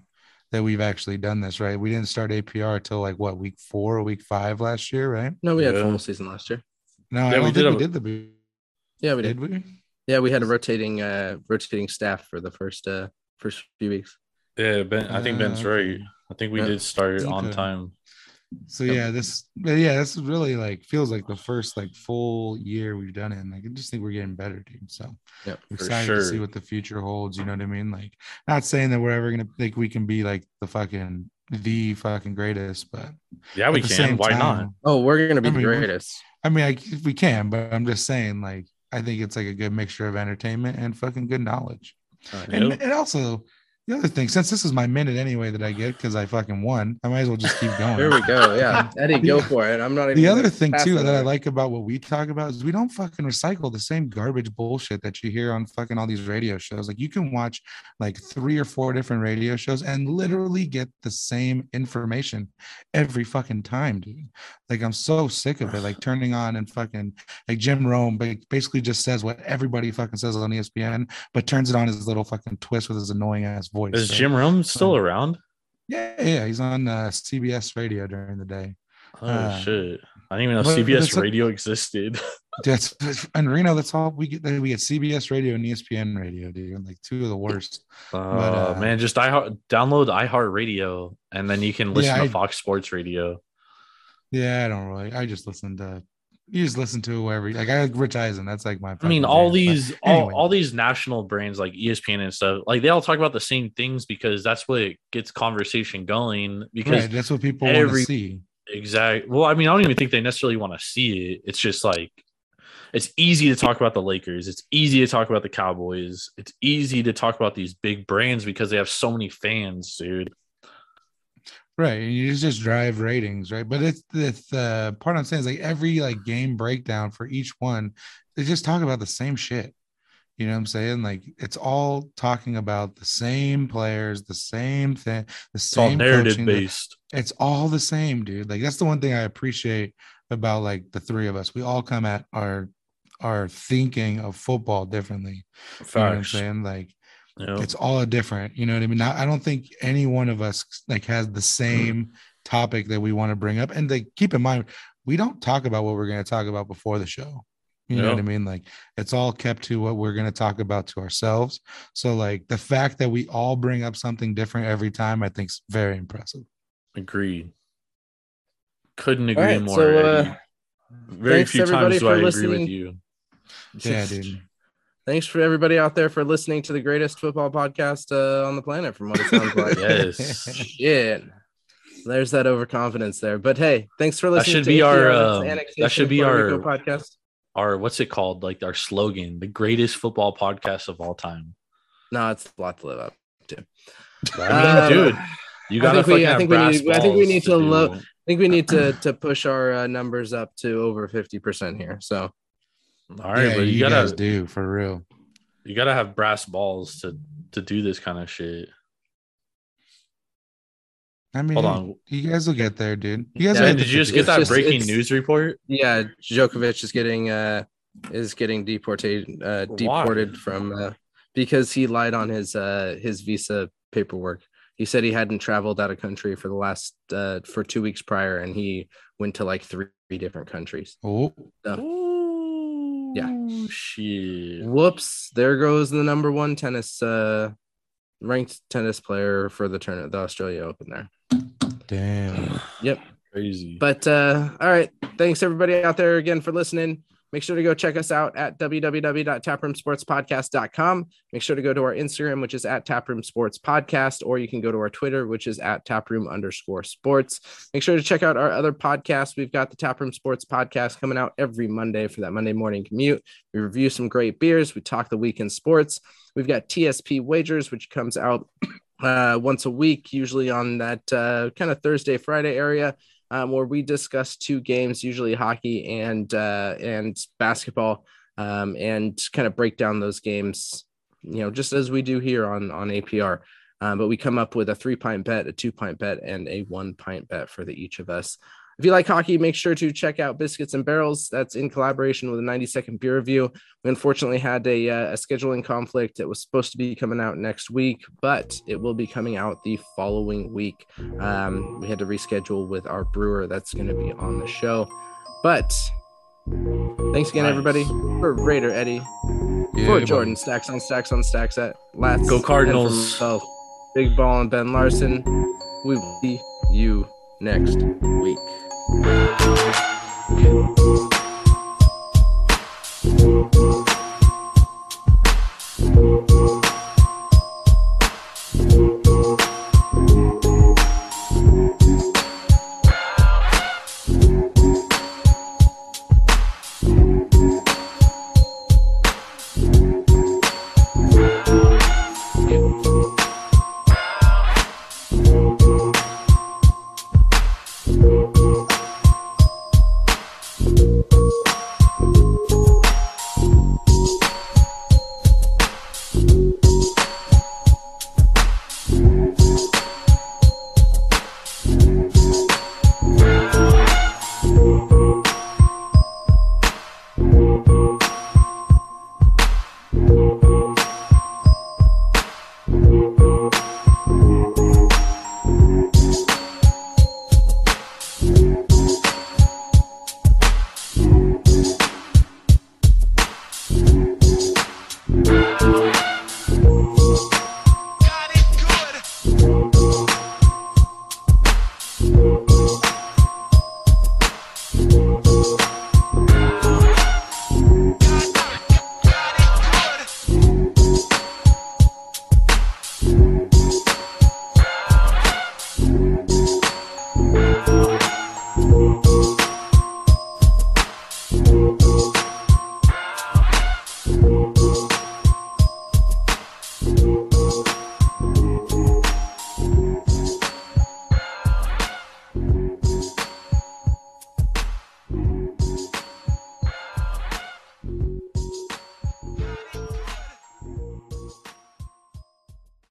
that we've actually done this, right? We didn't start APR till like what, week 4 or week 5 last year, right? No, we had a full season last year. No, yeah, I don't think we did. Yeah, we did. Did we? Yeah, we had a rotating staff for the first few weeks. Yeah, Ben. I think Ben's right. I think we did start on time. So yeah, this really like feels like the first like full year we've done it. And, like, I just think we're getting better, dude. So yeah, excited to see what the future holds. You know what I mean? Like, not saying that we're ever gonna think we can be like the fucking greatest, but yeah, we can. Why not? Oh, we're gonna be the greatest. I mean, we can, but I'm just saying, like, I think it's like a good mixture of entertainment and fucking good knowledge. And also, the other thing, since this is my minute anyway that I get because I fucking won, I might as well just keep going. There we go. Yeah, Eddie, go for it. I'm not even. The other thing too that I like about what we talk about is we don't fucking recycle the same garbage bullshit that you hear on fucking all these radio shows. Like, you can watch like 3 or 4 different radio shows and literally get the same information every fucking time, dude. Like, I'm so sick of it. Like, turning on and fucking like Jim Rome, but basically just says what everybody fucking says on ESPN, but turns it on his little fucking twist with his annoying ass voice. Is Jim Rome still around? Yeah, he's on CBS radio during the day. Oh shit, I didn't even know CBS radio existed. That's in Reno. That's all we get. We get CBS radio and ESPN radio, dude. Like, two of the worst. Oh, man, just download iHeartRadio and then you can listen to Fox Sports Radio. Yeah, I don't really. I just listen to. You just listen to whoever. Like, I like Rich Eisen. That's like my. I mean, all these national brands like ESPN and stuff, like they all talk about the same things because that's what gets conversation going. Because that's what people want to see. Exactly. Well, I mean, I don't even think they necessarily want to see it. It's just like, it's easy to talk about the Lakers. It's easy to talk about the Cowboys. It's easy to talk about these big brands because they have so many fans, dude. Right, you just drive ratings, right? But it's the part I'm saying is like every like game breakdown for each one, they just talk about the same shit. You know what I'm saying? Like, it's all talking about the same players, the same thing, the same narrative based. It's all the same, dude. Like, that's the one thing I appreciate about like the three of us. We all come at our thinking of football differently. Facts. You know what I'm saying? Like. Yep. It's all different, you know what I mean? I don't think any one of us like has the same topic that we want to bring up, and they keep in mind we don't talk about what we're going to talk about before the show, you know what I mean? Like, it's all kept to what we're going to talk about to ourselves. So like the fact that we all bring up something different every time, I think is very impressive. Agreed. Couldn't agree more. So, very few times do I agree with you. Yeah, dude. Thanks for everybody out there for listening to the greatest football podcast on the planet, from what it sounds like. Yes. Yeah. There's that overconfidence there. But hey, thanks for listening. That should be our podcast. Our, what's it called? Like our slogan, the greatest football podcast of all time. No, it's a lot to live up to. I mean, dude, you got to fucking have brass balls. I think we need to load. think we need to push our numbers up to over 50% here. So, all right, yeah, but you gotta guys do for real. You gotta have brass balls to do this kind of shit. I mean, hold on, you guys will get there, dude. You guys, did you just get that breaking news report? Yeah, Djokovic is getting deported from because he lied on his visa paperwork. He said he hadn't traveled out of country for the last for 2 weeks prior, and he went to like three different countries. Oh, so, yeah, shit. Whoops! There goes the number one ranked tennis player for the tournament, the Australia Open. There. Damn. Yep. Crazy. But all right, thanks everybody out there again for listening. Make sure to go check us out at www.taproomsportspodcast.com. Make sure to go to our Instagram, which is at taproomsportspodcast, or you can go to our Twitter, which is at taproom_sports. Make sure to check out our other podcasts. We've got the Taproom Sports Podcast coming out every Monday for that Monday morning commute. We review some great beers. We talk the weekend sports. We've got TSP Wagers, which comes out once a week, usually on that kind of Thursday, Friday area. Where we discuss two games, usually hockey and basketball, and kind of break down those games, you know, just as we do here on APR. But we come up with a 3-pint bet, a 2-pint bet, and a 1-pint bet for each of us. If you like hockey, make sure to check out Biscuits and Barrels. That's in collaboration with the 90-second beer review. We unfortunately had a scheduling conflict. It was supposed to be coming out next week, but it will be coming out the following week. We had to reschedule with our brewer that's going to be on the show. But thanks again, everybody. For Raider Eddie, for Jordan, Stacks on Stacks on Stacks at Lats. Go Cardinals. Big Ball and Ben Larson. We will see you next week.